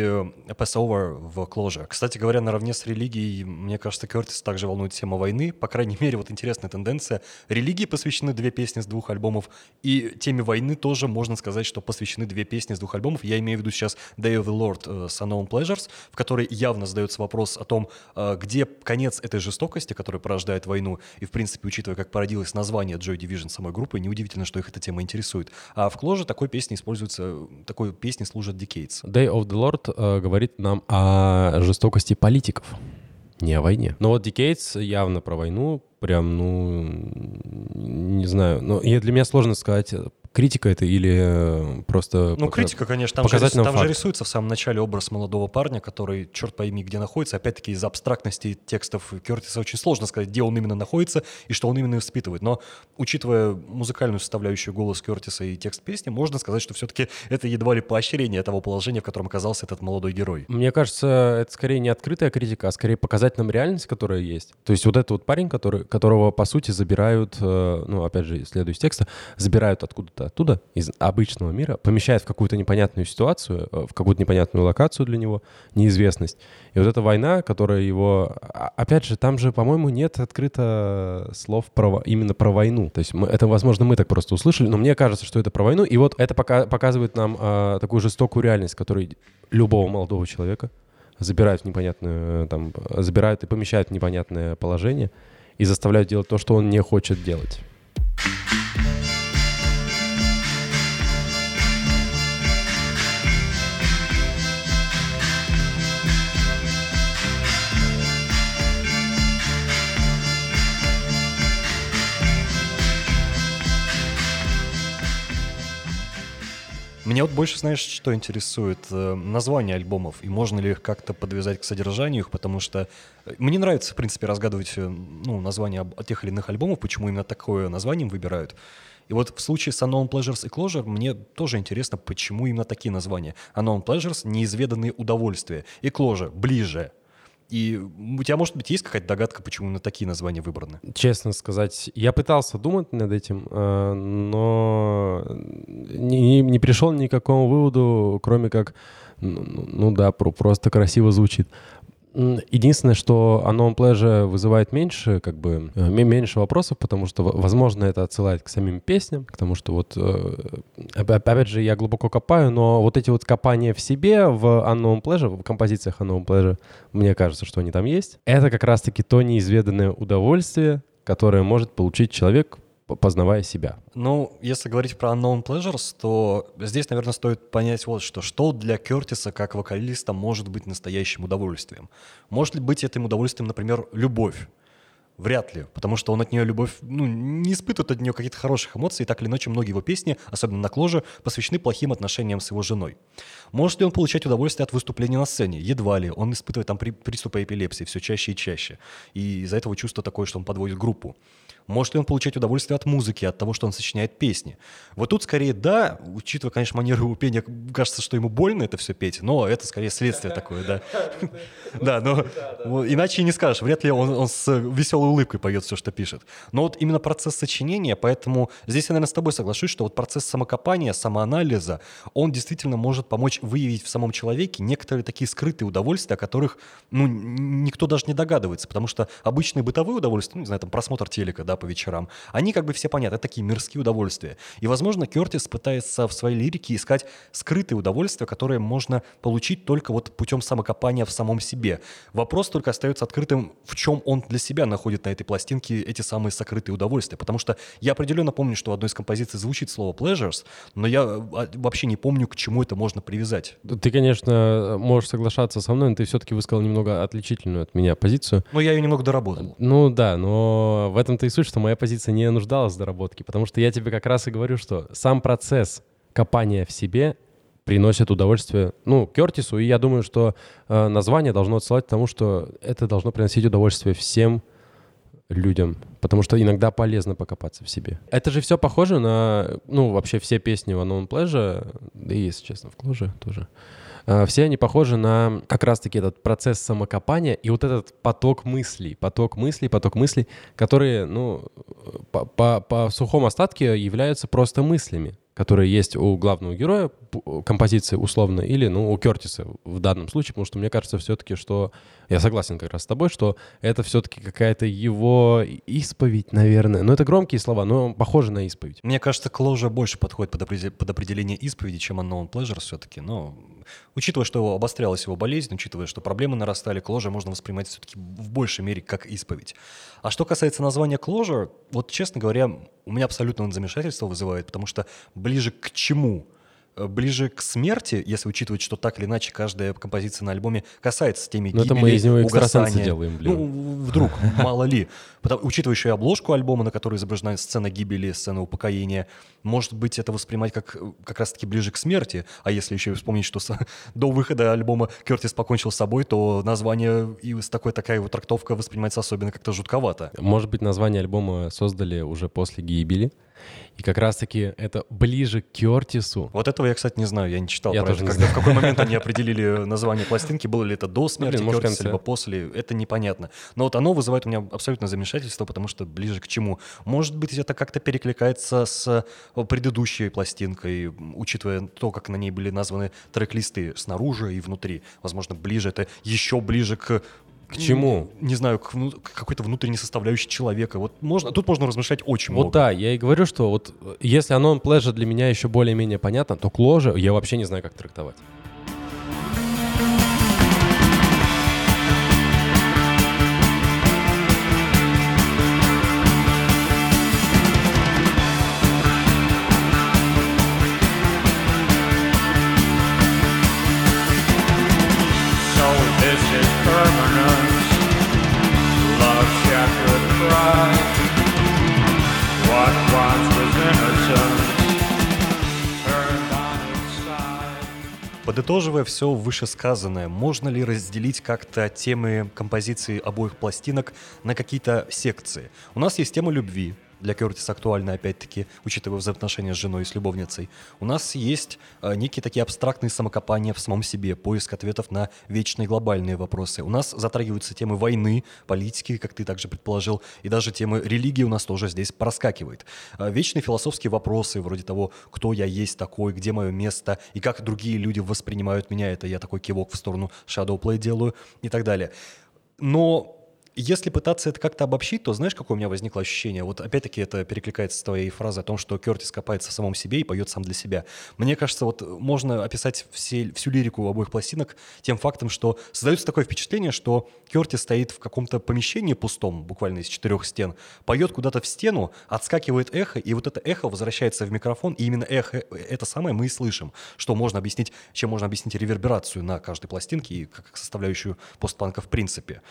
Passover в Closure. Кстати говоря, наравне с религией, мне кажется, Кёртис также волнует тема войны. По крайней мере, вот интересная тенденция. Религии посвящены две песни с двух альбомов, и теме войны тоже можно сказать, что посвящены две песни с двух альбомов. Я имею в виду сейчас Day of the Lord с Unknown Pleasures, в которой явно задается вопрос о том, где конец этой жестокости, которая порождает войну. И, в принципе, учитывая, как породилось название Joy Division самой группы, неудивительно, что их эта тема интересует. А в Closure такой песни используется, такой песни служат Decades. Day of the Lord э, говорит нам о жестокости политиков, не о войне. Но вот Decades явно про войну, прям, ну, не знаю. Но для меня сложно сказать, критика это или просто... Ну, пока... критика, конечно. Там, же, там же рисуется в самом начале образ молодого парня, который, черт пойми, где находится. Опять-таки, из-за абстрактности текстов Кёртиса очень сложно сказать, где он именно находится и что он именно воспитывает. Но, учитывая музыкальную составляющую голос Кёртиса и текст песни, можно сказать, что все-таки это едва ли поощрение того положения, в котором оказался этот молодой герой. Мне кажется, это скорее не открытая критика, а скорее показать нам реальность, которая есть. То есть вот этот вот парень, который... которого, по сути, забирают, ну, опять же, следуя из текста, забирают откуда-то оттуда, из обычного мира, помещают в какую-то непонятную ситуацию, в какую-то непонятную локацию для него, неизвестность. И вот эта война, которая его... Опять же, там же, по-моему, нет открыто слов про... именно про войну. То есть мы... это, возможно, мы так просто услышали, но мне кажется, что это про войну. И вот это пока... показывает нам а, такую жестокую реальность, которую любого молодого человека забирают в непонятную... Там, забирают и помещают в непонятное положение. И заставляют делать то, что он не хочет делать. Меня вот больше, знаешь, что интересует? Название альбомов, и можно ли их как-то подвязать к содержанию их, потому что мне нравится, в принципе, разгадывать, ну, названия тех или иных альбомов, почему именно такое название выбирают. И вот в случае с Unknown Pleasures и Closure мне тоже интересно, почему именно такие названия. Unknown Pleasures — неизведанные удовольствия, и Closure — ближе. И у тебя, может быть, есть какая-то догадка, почему именно такие названия выбраны? Честно сказать, я пытался думать над этим, но не, не пришел ни к какому выводу, кроме как, ну да, просто красиво звучит. Единственное, что Unknown Pleasure вызывает меньше, как бы, меньше вопросов, потому что, возможно, это отсылает к самим песням, к тому, что вот, опять же, я глубоко копаю, но вот эти вот копания в себе в Unknown Pleasure, в композициях Unknown Pleasure, мне кажется, что они там есть, это как раз-таки то неизведанное удовольствие, которое может получить человек, познавая себя. Ну, если говорить про Unknown Pleasures, то здесь, наверное, стоит понять вот что. Что для Кёртиса как вокалиста может быть настоящим удовольствием? Может ли быть этим удовольствием, например, любовь? Вряд ли, потому что он от нее любовь, ну, не испытывает от нее каких-то хороших эмоций, и так или иначе многие его песни, особенно на Closure, посвящены плохим отношениям с его женой. Может ли он получать удовольствие от выступления на сцене? Едва ли. Он испытывает там при, приступы эпилепсии все чаще и чаще. И из-за этого чувство такое, что он подводит группу. Может ли он получать удовольствие от музыки, от того, что он сочиняет песни? Вот тут скорее да, учитывая, конечно, манеру его пения, кажется, что ему больно это все петь, но это скорее следствие такое, да. Да, но иначе и не скажешь. Вряд ли он с веселой улыбкой поет все, что пишет. Но вот именно процесс сочинения, поэтому здесь я, наверное, с тобой соглашусь, что вот процесс самокопания, самоанализа, он действительно может помочь выявить в самом человеке некоторые такие скрытые удовольствия, о которых, ну, никто даже не догадывается, потому что обычные бытовые удовольствия, ну, не знаю, там, просмотр телека, да, по вечерам, они как бы все понятны, это такие мирские удовольствия. И, возможно, Кёртис пытается в своей лирике искать скрытые удовольствия, которые можно получить только вот путем самокопания в самом себе. Вопрос только остается открытым, в чем он для себя находит на этой пластинке эти самые сокрытые удовольствия. Потому что я определенно помню, что в одной из композиций звучит слово «pleasures», но я вообще не помню, к чему это можно привязать. Ты, конечно, можешь соглашаться со мной, но ты все-таки высказал немного отличительную от меня позицию. Но я ее немного доработал. Ну да, но в этом-то и суть, что моя позиция не нуждалась в доработке, потому что я тебе как раз и говорю, что сам процесс копания в себе приносит удовольствие, ну, Кёртису, и я думаю, что э, название должно отсылать к тому, что это должно приносить удовольствие всем людям, потому что иногда полезно покопаться в себе. Это же все похоже на, ну, вообще все песни в Unknown Pleasure, да и, если честно, в Closure тоже. Все они похожи на как раз-таки этот процесс самокопания и вот этот поток мыслей, поток мыслей, поток мыслей, которые, ну, по, по, по сухому остатке являются просто мыслями, которые есть у главного героя композиции условно или, ну, у Кёртиса в данном случае, потому что мне кажется все-таки, что... Я согласен как раз с тобой, что это все-таки какая-то его исповедь, наверное. Ну, это громкие слова, но похоже на исповедь. Мне кажется, Closure больше подходит под, определ... под определение исповеди, чем Unknown Pleasure все-таки, но... Учитывая, что обострялась его болезнь, учитывая, что проблемы нарастали, Closure можно воспринимать все-таки в большей мере как исповедь. А что касается названия Closure, вот, честно говоря, у меня абсолютно замешательство вызывает, потому что ближе к чему? Ближе к смерти, если учитывать, что так или иначе каждая композиция на альбоме касается темы гибели, угасания. Но это мы из него экстрасенсы делаем, блин. Ну, вдруг, мало ли. Потому, учитывая еще и обложку альбома, на которой изображена сцена гибели, сцена упокоения, может быть, это воспринимать как, как раз-таки ближе к смерти. А если еще вспомнить, что с, до выхода альбома Кёртис покончил с собой, то название и такой, такая его трактовка воспринимается особенно как-то жутковато. Может быть, название альбома создали уже после гибели? И как раз-таки это ближе к Кёртису. Вот этого я, кстати, не знаю, я не читал. Я тоже не знаю. В какой момент они определили название пластинки, было ли это до смерти Кёртиса, либо после, это непонятно. Но вот оно вызывает у меня абсолютно замешательство, потому что ближе к чему? Может быть, это как-то перекликается с предыдущей пластинкой, учитывая то, как на ней были названы трек-листы снаружи и внутри. Возможно, ближе, это еще ближе к... К чему? Не, не знаю, к, к какой-то внутренней составляющей человека. Вот можно, тут можно размышлять очень вот много. Вот да, я и говорю, что вот если Unknown Pleasure для меня еще более-менее понятно, то Closure я вообще не знаю, как трактовать. Подытоживая все вышесказанное, можно ли разделить как-то темы композиции обоих пластинок на какие-то секции? У нас есть тема любви, для Кёртиса актуальна, опять-таки, учитывая взаимоотношения с женой и с любовницей. У нас есть э, некие такие абстрактные самокопания в самом себе, поиск ответов на вечные глобальные вопросы. У нас затрагиваются темы войны, политики, как ты также предположил, и даже темы религии у нас тоже здесь проскакивает. Э, вечные философские вопросы, вроде того, кто я есть такой, где мое место, и как другие люди воспринимают меня, это я такой кивок в сторону Shadowplay делаю и так далее. Но... Если пытаться это как-то обобщить, то знаешь, какое у меня возникло ощущение? Вот опять-таки это перекликается с твоей фразой о том, что Кёртис копается в самом себе и поет сам для себя. Мне кажется, вот можно описать все, всю лирику обоих пластинок тем фактом, что создается такое впечатление, что Кёртис стоит в каком-то помещении пустом, буквально из четырех стен, поет куда-то в стену, отскакивает эхо, и вот это эхо возвращается в микрофон, и именно эхо, это самое мы и слышим, что можно объяснить, чем можно объяснить реверберацию на каждой пластинке и как составляющую постпанка в принципе.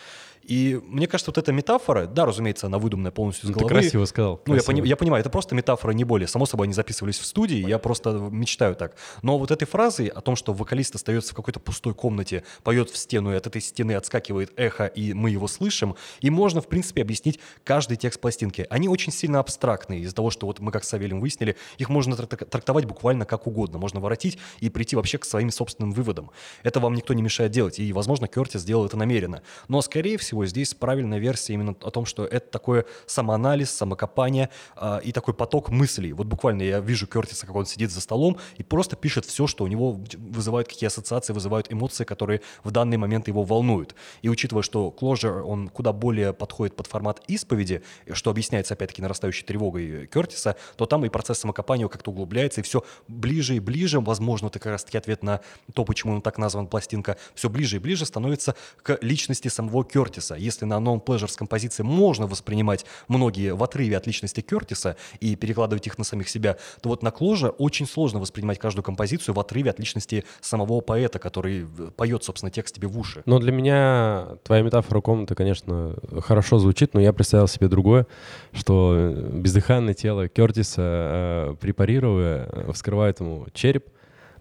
И мне кажется, вот эта метафора, да, разумеется, она выдуманная полностью из головы. Ты красиво сказал. Ну, красиво. Я, пони- я понимаю, это просто метафора, не более. Само собой, они записывались в студии, я просто мечтаю так. Но вот этой фразой о том, что вокалист остается в какой-то пустой комнате, поет в стену, и от этой стены отскакивает эхо, и мы его слышим, и можно, в принципе, объяснить каждый текст пластинки. Они очень сильно абстрактные из-за того, что вот мы, как с Савельем выяснили, их можно трактовать буквально как угодно. Можно воротить и прийти вообще к своим собственным выводам. Это вам никто не мешает делать, и, возможно, Кёртис сделал это намеренно. Но, скорее всего, здесь правильная версия именно о том, что это такое самоанализ, самокопание э, и такой поток мыслей. Вот буквально я вижу Кёртиса, как он сидит за столом и просто пишет все, что у него вызывают какие ассоциации, вызывают эмоции, которые в данный момент его волнуют. И учитывая, что Closure, он куда более подходит под формат исповеди, что объясняется опять-таки нарастающей тревогой Кёртиса, то там и процесс самокопания как-то углубляется, и все ближе и ближе, возможно, это как раз-таки ответ на то, почему он так назван пластинка, все ближе и ближе становится к личности самого Кёртиса. Если на Unknown Pleasure с композицией можно воспринимать многие в отрыве от личности Кёртиса и перекладывать их на самих себя, то вот на Closure очень сложно воспринимать каждую композицию в отрыве от личности самого поэта, который поет, собственно, текст тебе в уши. Но для меня твоя метафора комнаты, конечно, хорошо звучит, но я представил себе другое, что бездыханное тело Кёртиса, препарируя, вскрывает ему череп,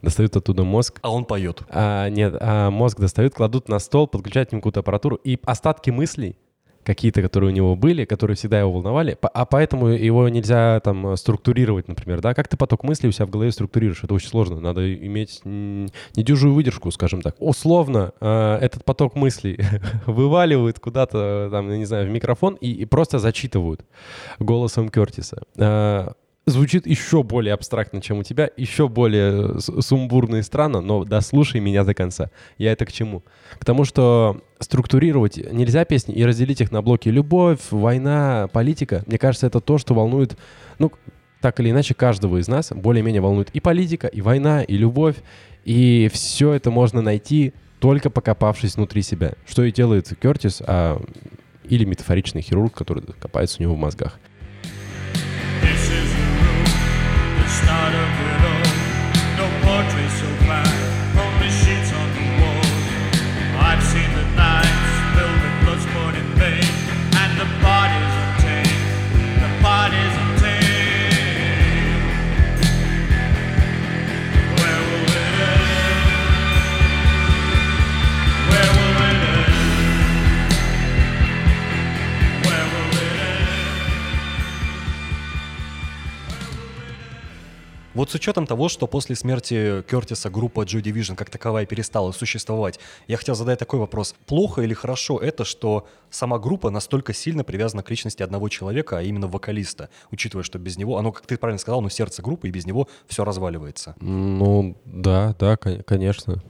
достают оттуда мозг. А он поет. А, нет, а мозг достают, кладут на стол, подключают к нему какую-то аппаратуру, и остатки мыслей какие-то, которые у него были, которые всегда его волновали, а поэтому его нельзя там структурировать, например, да, как ты поток мыслей у себя в голове структурируешь, это очень сложно, надо иметь недюжую выдержку, скажем так. Условно этот поток мыслей вываливают куда-то, там, я не знаю, в микрофон и, и просто зачитывают голосом Кёртиса. Звучит еще более абстрактно, чем у тебя, еще более сумбурно и странно, но дослушай меня до конца. Я это к чему? К тому, что структурировать нельзя песни и разделить их на блоки. Любовь, война, политика. Мне кажется, это то, что волнует, ну, так или иначе, каждого из нас. Более-менее волнует и политика, и война, и любовь. И все это можно найти, только покопавшись внутри себя. Что и делает Кёртис, а... или метафоричный хирург, который копается у него в мозгах. Start of it all, no portrait so blind, only sheets on the wall. I've seen the nights filled with blood, sport, and pain, and the body's untamed, the body's untamed. Where will it end? Where will it end? Where will it end? Вот с учетом того, что после смерти Кёртиса группа Joy Division как таковая перестала существовать, я хотел задать такой вопрос. Плохо или хорошо это, что сама группа настолько сильно привязана к личности одного человека, а именно вокалиста, учитывая, что без него, оно, как ты правильно сказал, ну, сердце группы, и без него все разваливается? Ну, да, да, конечно.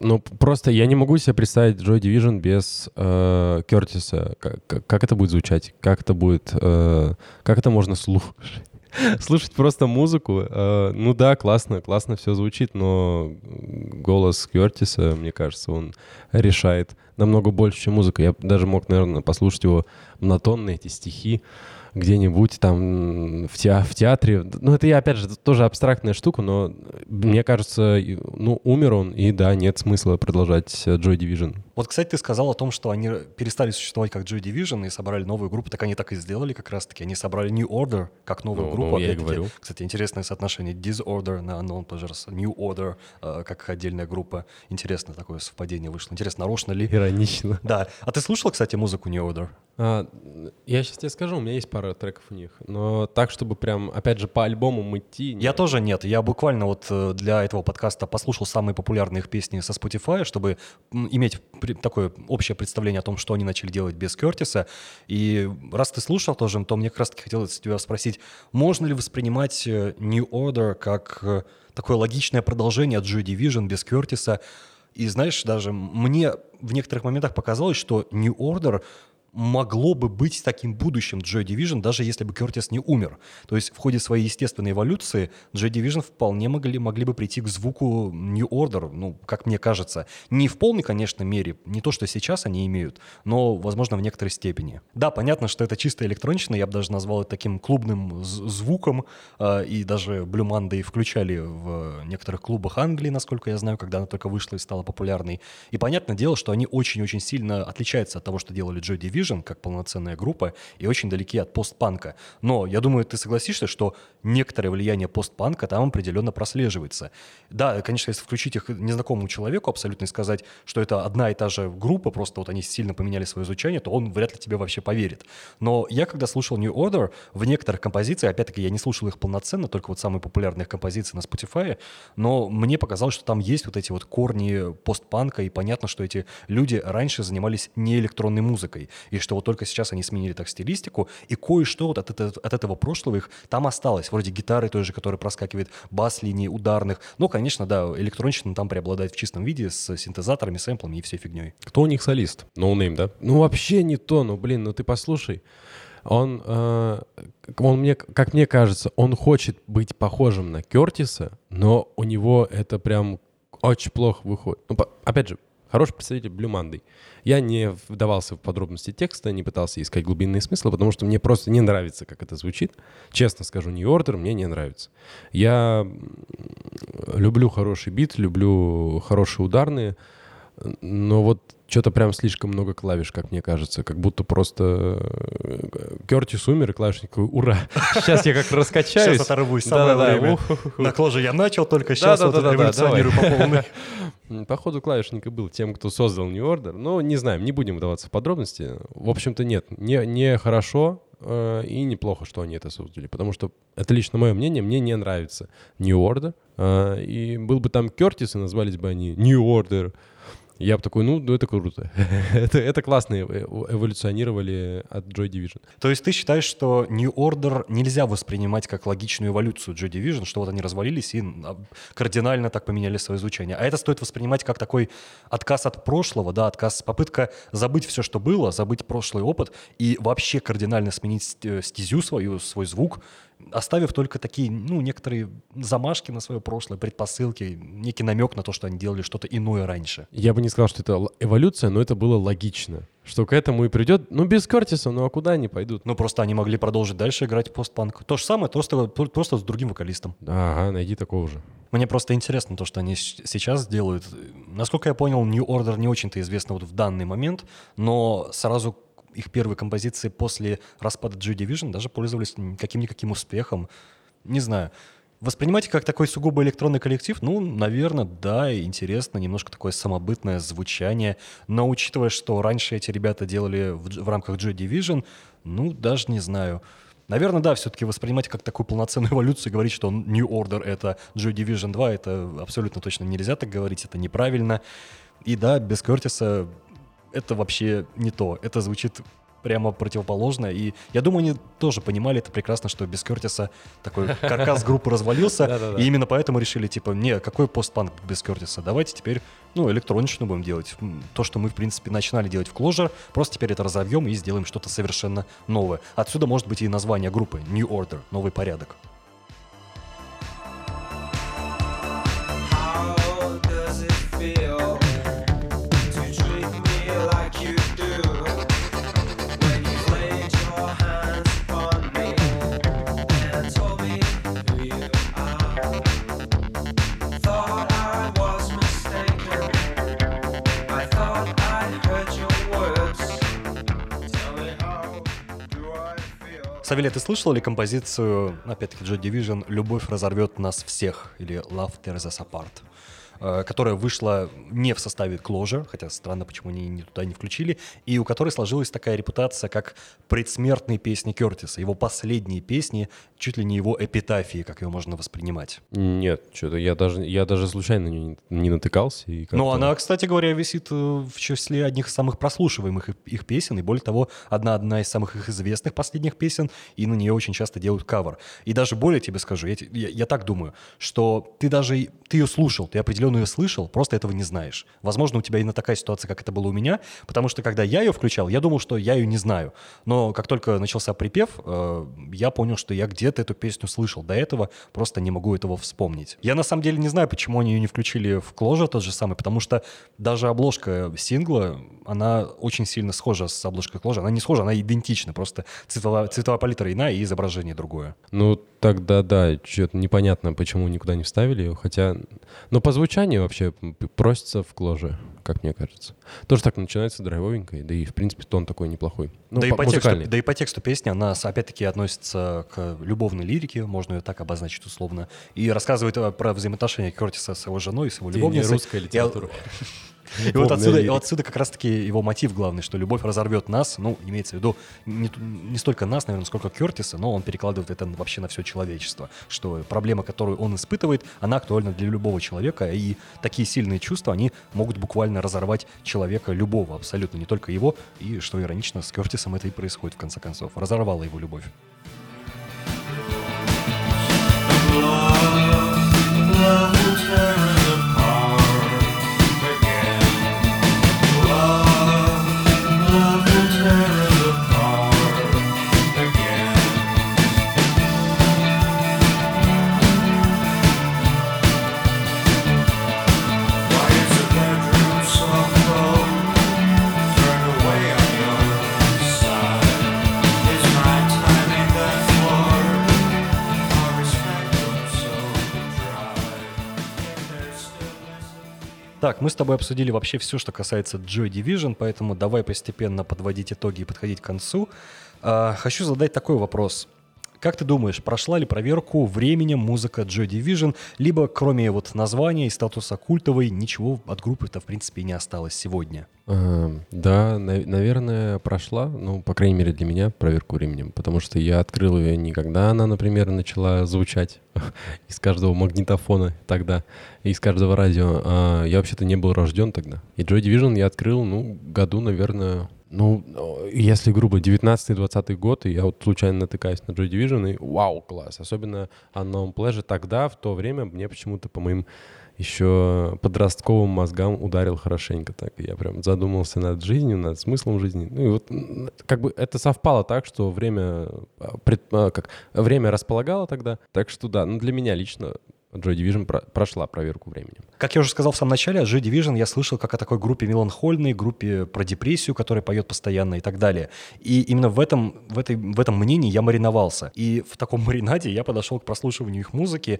Ну, просто я не могу себе представить Joy Division без э, Кёртиса. Как, как это будет звучать? Как это будет... Э, как это можно слушать? Слушать просто музыку, ну да, классно, классно все звучит, но голос Кёртиса, мне кажется, он решает намного больше, чем музыка. Я даже мог, наверное, послушать его монотонные эти стихи где-нибудь там в театре. Ну это, я опять же, тоже абстрактная штука, но мне кажется, ну умер он, и да, нет смысла продолжать Joy Division. Вот, кстати, ты сказал о том, что они перестали существовать как Joy Division и собрали новую группу. Так они так и сделали как раз-таки. Они собрали New Order как новую ну, группу. Ну, я и говорю. Кстати, интересное соотношение Disorder на Unknown Pleasures, New Order э, как отдельная группа. Интересно такое совпадение вышло. Интересно, нарочно ли? Иронично. Да. А ты слушал, кстати, музыку New Order? А, я сейчас тебе скажу, у меня есть пара треков у них. Но так, чтобы прям, опять же, по альбомам идти... Нет. Я тоже нет. Я буквально вот для этого подкаста послушал самые популярные их песни со Spotify, чтобы иметь... такое общее представление о том, что они начали делать без Кёртиса. И раз ты слушал тоже, то мне как раз-таки хотелось тебя спросить, можно ли воспринимать New Order как такое логичное продолжение от Joy Division без Кёртиса? И знаешь, даже мне в некоторых моментах показалось, что New Order могло бы быть таким будущим Joy Division, даже если бы Кёртис не умер. То есть в ходе своей естественной эволюции Joy Division вполне могли, могли бы прийти к звуку New Order, ну, как мне кажется. Не в полной, конечно, мере, не то, что сейчас они имеют, но, возможно, в некоторой степени. Да, понятно, что это чисто электронично, я бы даже назвал это таким клубным звуком, э, и даже Blue Monday включали в некоторых клубах Англии, насколько я знаю, когда она только вышла и стала популярной. И понятное дело, что они очень-очень сильно отличаются от того, что делали Joy Division, как полноценная группа, и очень далеки от постпанка. Но я думаю, ты согласишься, что некоторое влияние постпанка там определенно прослеживается. Да, конечно, если включить их незнакомому человеку абсолютно и сказать, что это одна и та же группа, просто вот они сильно поменяли свое звучание, то он вряд ли тебе вообще поверит. Но я, когда слушал New Order, в некоторых композициях, опять-таки, я не слушал их полноценно, только вот самые популярные композиции на Spotify, но мне показалось, что там есть вот эти вот корни постпанка, и понятно, что эти люди раньше занимались не электронной музыкой, и что вот только сейчас они сменили так стилистику, и кое-что вот от, это, от этого прошлого их там осталось, вроде гитары той же, которая проскакивает, бас-линии ударных, но, конечно, да, электронщина там преобладает в чистом виде с синтезаторами, сэмплами и всей фигней. Кто у них солист? No Name, да? Ну вообще не то, ну блин, ну ты послушай. Он, э, он мне, как мне кажется, он хочет быть похожим на Кёртиса, но у него это прям очень плохо выходит. Ну, по, опять же, хороший представитель Blue Monday. Я не вдавался в подробности текста, не пытался искать глубинные смыслы, потому что мне просто не нравится, как это звучит. Честно скажу, New Order мне не нравится. Я люблю хороший бит, люблю хорошие ударные, но вот Что-то прям слишком много клавиш, как мне кажется. Как будто просто Кёртис умер, и клавишник такой: ура! Сейчас я как раскачаюсь. Сейчас оторвусь, самое время. На кложе я начал, только сейчас вот революционирую по полной. Походу, клавишник и был тем, кто создал New Order. Но не знаем, не будем вдаваться в подробности. В общем-то, нет, не хорошо и неплохо, что они это создали. Потому что, это лично мое мнение, мне не нравится New Order. И был бы там Кёртис, и назвались бы они New Order, я бы такой: ну, ну это круто. это, это классно, эволюционировали от Joy Division. То есть ты считаешь, что New Order нельзя воспринимать как логичную эволюцию Joy Division, что вот они развалились и кардинально так поменяли свое звучание. А это стоит воспринимать как такой отказ от прошлого, да, отказ, попытка забыть все, что было, забыть прошлый опыт и вообще кардинально сменить стезю свою, свой звук, оставив только такие, ну, некоторые замашки на свое прошлое, предпосылки, некий намек на то, что они делали что-то иное раньше. Я бы не сказал, что это эволюция, но это было логично, что к этому и придет. Ну, без Кёртиса, ну а куда они пойдут? Ну, просто они могли продолжить дальше играть в постпанк. То же самое, просто, просто с другим вокалистом. Ага, найди такого же. Мне просто интересно то, что они сейчас делают. Насколько я понял, New Order не очень-то известно вот в данный момент, но сразу... Их первые композиции после распада Joy Division даже пользовались каким-никаким успехом. Не знаю. Воспринимать их как такой сугубо электронный коллектив? Ну, наверное, да, интересно. Немножко такое самобытное звучание. Но учитывая, что раньше эти ребята делали в, в рамках Joy Division, ну, даже не знаю. Наверное, да, все-таки воспринимать как такую полноценную эволюцию и говорить, что New Order — это Joy Division два, это абсолютно точно нельзя так говорить, это неправильно. И да, без Кёртиса... Это вообще не то. Это звучит прямо противоположно. И я думаю, они тоже понимали это прекрасно, что без Кёртиса такой каркас группы развалился. И именно поэтому решили, типа, не, какой постпанк без Кёртиса? Давайте теперь, ну, электроничную будем делать. То, что мы, в принципе, начинали делать в Closure, просто теперь это разовьем и сделаем что-то совершенно новое. Отсюда может быть и название группы New Order, новый порядок. Савелий, ты слышал ли композицию, опять-таки, Joy Division «Любовь разорвет нас всех» или «Love Tears Us Apart», которая вышла не в составе Closure, хотя странно, почему они туда не включили, и у которой сложилась такая репутация, как предсмертные песни Кёртиса, его последние песни, чуть ли не его эпитафии, как ее можно воспринимать? Нет, что-то я даже, я даже случайно не, не натыкался. И как-то... Но она, кстати говоря, висит в числе одних из самых прослушиваемых их, их песен, и более того, одна, одна из самых их известных последних песен, и на нее очень часто делают кавер. И даже более тебе скажу, я, я, я так думаю, что ты даже ты ее слушал, ты определенно ее слышал, просто этого не знаешь. Возможно, у тебя именно такая ситуация, как это было у меня, потому что когда я ее включал, я думал, что я ее не знаю. Но как только начался припев, э, я понял, что я где-то эту песню слышал. До этого просто не могу этого вспомнить. Я на самом деле не знаю, почему они ее не включили в Closure тот же самый, потому что даже обложка сингла, она очень сильно схожа с обложкой Closure. Она не схожа, она идентична, просто цветовая, цветовая палитра иная и изображение другое. Ну, тогда да, что-то непонятно, почему никуда не вставили ее, хотя... Но по звучанию вообще просится в Closure, как мне кажется. Тоже так начинается драйвовенько, да и, в принципе, тон такой неплохой. Ну, да, по- и по тексту, да и по тексту песни она, опять-таки, относится к любовной лирике, можно ее так обозначить условно, и рассказывает про взаимоотношения Кёртиса с его женой, с его любовницей. И русская литература. И вот отсюда, и отсюда как раз-таки его мотив главный, что любовь разорвет нас, ну, имеется в виду не, не столько нас, наверное, сколько Кёртиса, но он перекладывает это вообще на все человечество, что проблема, которую он испытывает, она актуальна для любого человека, и такие сильные чувства, они могут буквально разорвать человека любого, абсолютно, не только его, и, что иронично, с Кёртисом это и происходит, в конце концов, разорвала его любовь. Так, мы с тобой обсудили вообще все, что касается Joy Division, поэтому давай постепенно подводить итоги и подходить к концу. А, хочу задать такой вопрос. Как ты думаешь, прошла ли проверку временем музыка Joy Division, либо кроме вот названия и статуса культовой ничего от группы-то в принципе не осталось сегодня? А, да, на- наверное, прошла, ну, по крайней мере для меня, проверку временем, потому что я открыл ее не когда она, например, начала звучать из каждого магнитофона тогда, из каждого радио. А, я вообще-то не был рожден тогда. И Joy Division я открыл, ну, году, наверное... Ну, если грубо, девятнадцатый-двадцатый год, и я вот случайно натыкаюсь на Joy Division, и вау, класс. Особенно Unknown Pleasure тогда, в то время, мне почему-то по моим еще подростковым мозгам ударил хорошенько так. Я прям задумался над жизнью, над смыслом жизни. Ну и вот как бы это совпало так, что время, пред, как, время располагало тогда. Так что да, ну для меня лично... Joy Division про- прошла проверку временем. Как я уже сказал в самом начале, Joy Division я слышал как о такой группе меланхольной, группе про депрессию, которая поет постоянно и так далее. И именно в этом, в этой, в этом мнении я мариновался. И в таком маринаде я подошел к прослушиванию их музыки.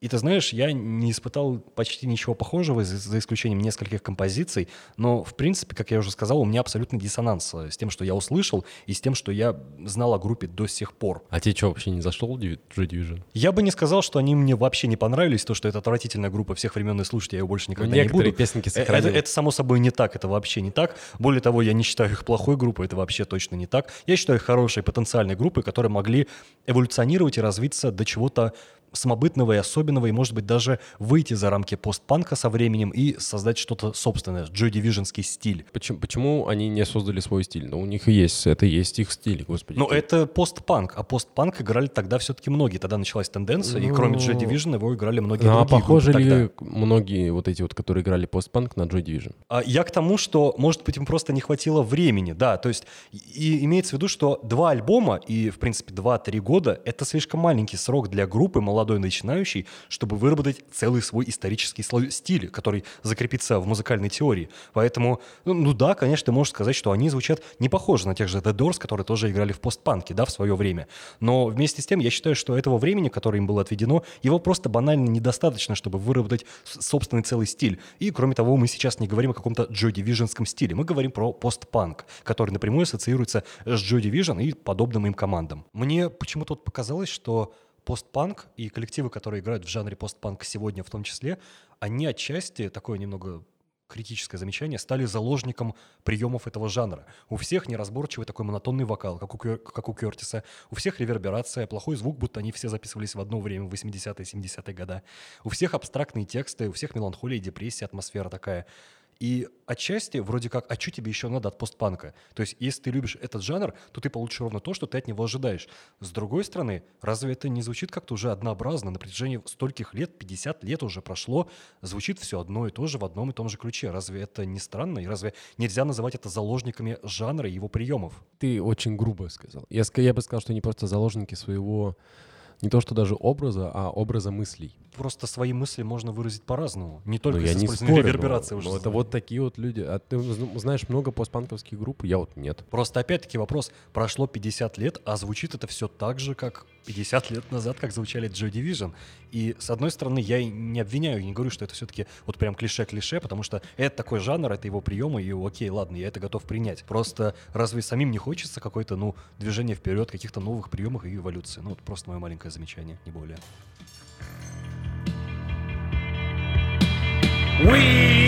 И ты знаешь, я не испытал почти ничего похожего, за, за исключением нескольких композиций, но, в принципе, как я уже сказал, у меня абсолютный диссонанс с тем, что я услышал, и с тем, что я знал о группе до сих пор. А тебе что, вообще не зашло Joy Division? Я бы не сказал, что они мне вообще не понравились, то, что это отвратительная группа всех времен и слушать, я ее больше никогда ну, не буду. Некоторые песенки сохранил. Это, это, само собой, не так, это вообще не так. Более того, я не считаю их плохой группой, это вообще точно не так. Я считаю их хорошей потенциальной группой, которые могли эволюционировать и развиться до чего-то самобытного и особенного, и, может быть, даже выйти за рамки постпанка со временем и создать что-то собственное, Joy Division-ский стиль. Почему, почему они не создали свой стиль? Ну, у них есть, это есть их стиль, господи. Ну, это постпанк, а постпанк играли тогда все-таки многие. Тогда началась тенденция, ну... и кроме Joy Division его играли многие ну, другие группы. А похожи ли тогда многие вот эти вот, которые играли постпанк, на Joy Division? А я к тому, что, может быть, им просто не хватило времени, да, то есть и имеется в виду, что два альбома и, в принципе, два-три года — это слишком маленький срок для группы, молодой молодой начинающий, чтобы выработать целый свой исторический стиль, который закрепится в музыкальной теории. Поэтому, ну, ну да, конечно, ты можешь сказать, что они звучат не похоже на тех же The Doors, которые тоже играли в постпанке, да, в свое время. Но вместе с тем, я считаю, что этого времени, которое им было отведено, его просто банально недостаточно, чтобы выработать собственный целый стиль. И, кроме того, мы сейчас не говорим о каком-то Joy Division-ском стиле. Мы говорим про постпанк, который напрямую ассоциируется с Joy Division и подобным им командам. Мне почему-то вот показалось, что постпанк и коллективы, которые играют в жанре постпанк сегодня в том числе, они отчасти, такое немного критическое замечание, стали заложником приемов этого жанра. У всех неразборчивый такой монотонный вокал, как у, как у Кёртиса. У всех реверберация, плохой звук, будто они все записывались в одно время в восьмидесятые, семидесятые года. У всех абстрактные тексты, у всех меланхолия и депрессия, атмосфера такая. И отчасти вроде как, а что тебе еще надо от постпанка? То есть, если ты любишь этот жанр, то ты получишь ровно то, что ты от него ожидаешь. С другой стороны, разве это не звучит как-то уже однообразно? На протяжении стольких лет, пятьдесят лет уже прошло, звучит все одно и то же в одном и том же ключе. Разве это не странно? И разве нельзя называть это заложниками жанра и его приемов? Ты очень грубо сказал. Я, я бы сказал, что они просто заложники своего... Не то, что даже образа, а образа мыслей. Просто свои мысли можно выразить по-разному. Не только из использования реверберации. Но, но это вот такие вот люди. А ты знаешь много постпанковских групп? Я вот нет. Просто опять-таки вопрос. Прошло пятьдесят лет, а звучит это все так же, как пятьдесят лет назад, как звучали Joy Division. И, с одной стороны, я и не обвиняю, и не говорю, что это все-таки вот прям клише-клише, потому что это такой жанр, это его приемы, и окей, ладно, я это готов принять. Просто разве самим не хочется какое-то, ну, движение вперед, каких-то новых приемов и эволюции? Ну, вот просто мое маленькое замечание, не более. We-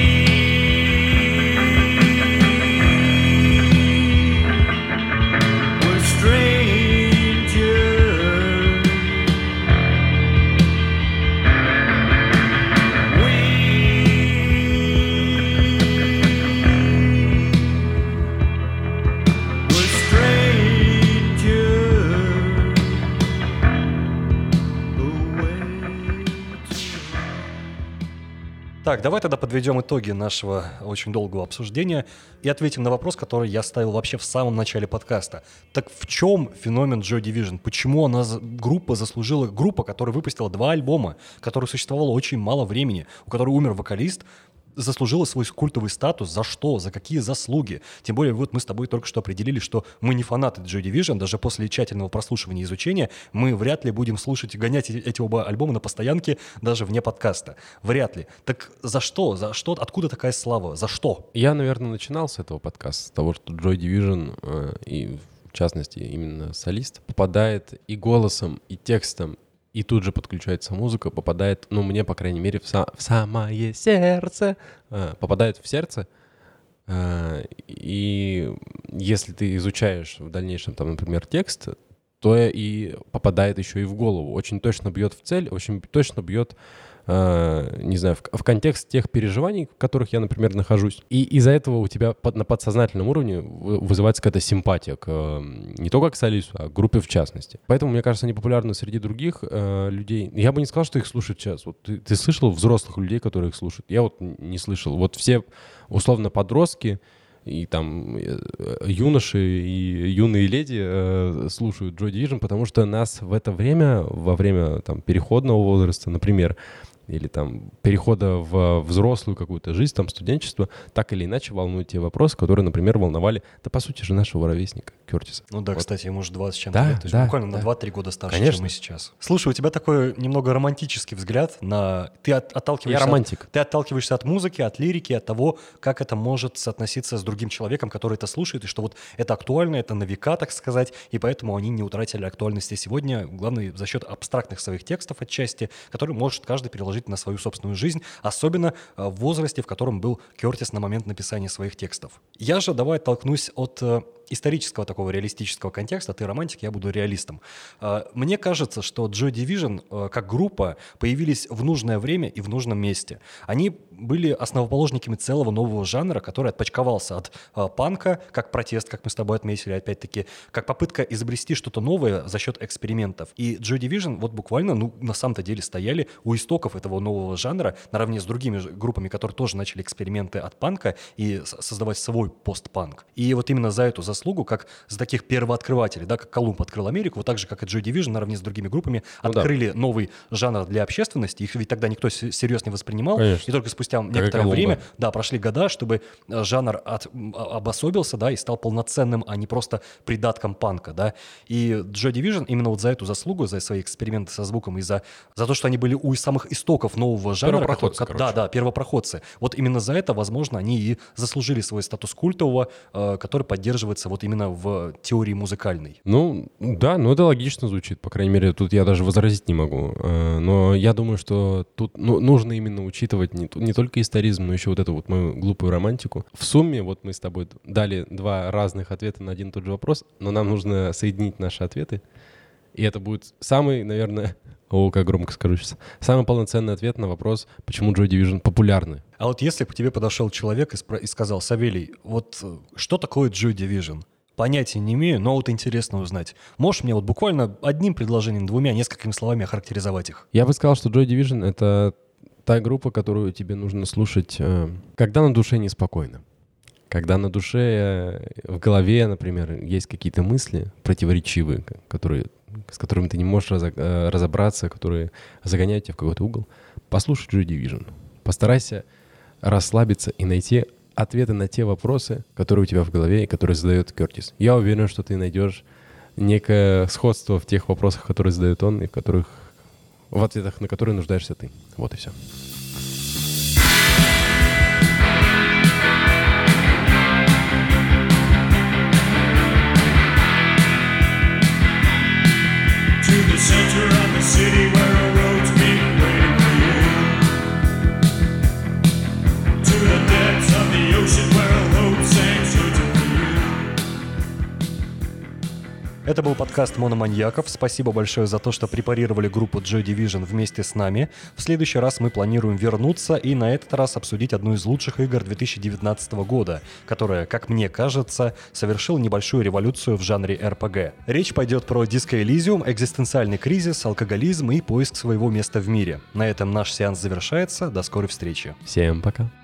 Так, давай тогда подведем итоги нашего очень долгого обсуждения и ответим на вопрос, который я ставил вообще в самом начале подкаста. Так в чем феномен Joy Division? Почему она группа заслужила, группа, которая выпустила два альбома, которой существовало очень мало времени, у которой умер вокалист, заслужила свой культовый статус, за что, за какие заслуги. Тем более, вот мы с тобой только что определили, что мы не фанаты Joy Division, даже после тщательного прослушивания и изучения мы вряд ли будем слушать и гонять эти оба альбома на постоянке, даже вне подкаста. Вряд ли. Так за что? За что? Откуда такая слава? За что? Я, наверное, начинал с этого подкаста, с того, что Joy Division э, и, в частности, именно солист попадает и голосом, и текстом, и тут же подключается музыка, попадает, ну, мне, по крайней мере, в, са- в самое сердце, а, попадает в сердце. А, и если ты изучаешь в дальнейшем, там, например, текст, то и попадает еще и в голову. Очень точно бьет в цель, очень точно бьет, а, не знаю, в, в контекст тех переживаний, в которых я, например, нахожусь. И из-за этого у тебя под, на подсознательном уровне вызывается какая-то симпатия к, не только к солисту, а к группе в частности. Поэтому, мне кажется, они популярны среди других а, людей. Я бы не сказал, что их слушают сейчас. Вот ты, ты слышал взрослых людей, которые их слушают? Я вот не слышал. Вот все, условно, подростки, и там юноши и юные леди э, слушают Joy Division, потому что нас в это время, во время там, переходного возраста, например, или там перехода в взрослую какую-то жизнь, там студенчество, так или иначе волнуют те вопросы, которые, например, волновали, да по сути же нашего ровесника Кёртиса. Ну да, вот. Кстати, ему же двадцать с чем-то да, лет, то есть да, буквально да. на два-три года старше, конечно, чем мы сейчас. Слушай, у тебя такой немного романтический взгляд на... Ты от, отталкиваешься Я романтик. От, ты отталкиваешься от музыки, от лирики, от того, как это может соотноситься с другим человеком, который это слушает, и что вот это актуально, это на века, так сказать, и поэтому они не утратили актуальности сегодня, главное, за счет абстрактных своих текстов отчасти, которые может каждый переложить на свою собственную жизнь, особенно в возрасте, в котором был Кёртис на момент написания своих текстов. Я же давай оттолкнусь от исторического такого реалистического контекста. Ты романтик, я буду реалистом. Мне кажется, что Joy Division как группа появились в нужное время и в нужном месте. Они были основоположниками целого нового жанра, который отпочковался от панка, как протест, как мы с тобой отметили, опять-таки, как попытка изобрести что-то новое за счет экспериментов. И Joy Division вот буквально, ну, на самом-то деле стояли у истоков этого нового жанра, наравне с другими группами, которые тоже начали эксперименты от панка и создавать свой постпанк. И вот именно за эту заслугу, как за таких первооткрывателей, да, как Колумб открыл Америку, вот так же, как и Joy Division, наравне с другими группами, ну, открыли да. новый жанр для общественности, их ведь тогда никто серьезно не воспринимал, конечно. И только спустя как некоторое Колумба. время, да, прошли года, чтобы жанр от, обособился, да, и стал полноценным, а не просто придатком панка, да, и Joy Division именно вот за эту заслугу, за свои эксперименты со звуком и за, за то, что они были у самых истоков нового жанра. Первопроходцы, который, Да, да, первопроходцы. Вот именно за это, возможно, они и заслужили свой статус культового, который поддерживается вот именно в теории музыкальной. Ну, да, но это логично звучит, по крайней мере, тут я даже возразить не могу. Но я думаю, что тут нужно именно учитывать не, не только историзм, но еще вот эту вот мою глупую романтику. В сумме, вот мы с тобой дали два разных ответа на один и тот же вопрос, но нам нужно соединить наши ответы, и это будет самый, наверное... О, как громко скажу сейчас. Самый полноценный ответ на вопрос, почему Joy Division популярны. А вот если бы к тебе подошел человек и, спро- и сказал, Савелий, вот что такое Joy Division? Понятия не имею, но вот интересно узнать. Можешь мне вот буквально одним предложением, двумя, несколькими словами охарактеризовать их? Я бы сказал, что Joy Division — это та группа, которую тебе нужно слушать, когда на душе неспокойно. Когда на душе, в голове, например, есть какие-то мысли противоречивые, которые, с которыми ты не можешь разобраться, которые загоняют тебя в какой-то угол, послушай Joy Division. Постарайся расслабиться и найти ответы на те вопросы, которые у тебя в голове и которые задает Кёртис. Я уверен, что ты найдешь некое сходство в тех вопросах, которые задает он, и в которых, в ответах на которые нуждаешься ты. Вот и все. Center of the city where a road's been waiting for you. To the depths of the ocean where a hope sang searching for you. Это был подкаст «Мономаньяков». Спасибо большое за то, что препарировали группу Joy Division вместе с нами. В следующий раз мы планируем вернуться и на этот раз обсудить одну из лучших игр две тысячи девятнадцатого года, которая, как мне кажется, совершила небольшую революцию в жанре эр пи джи. Речь пойдет про Disco Elysium, экзистенциальный кризис, алкоголизм и поиск своего места в мире. На этом наш сеанс завершается. До скорой встречи. Всем пока.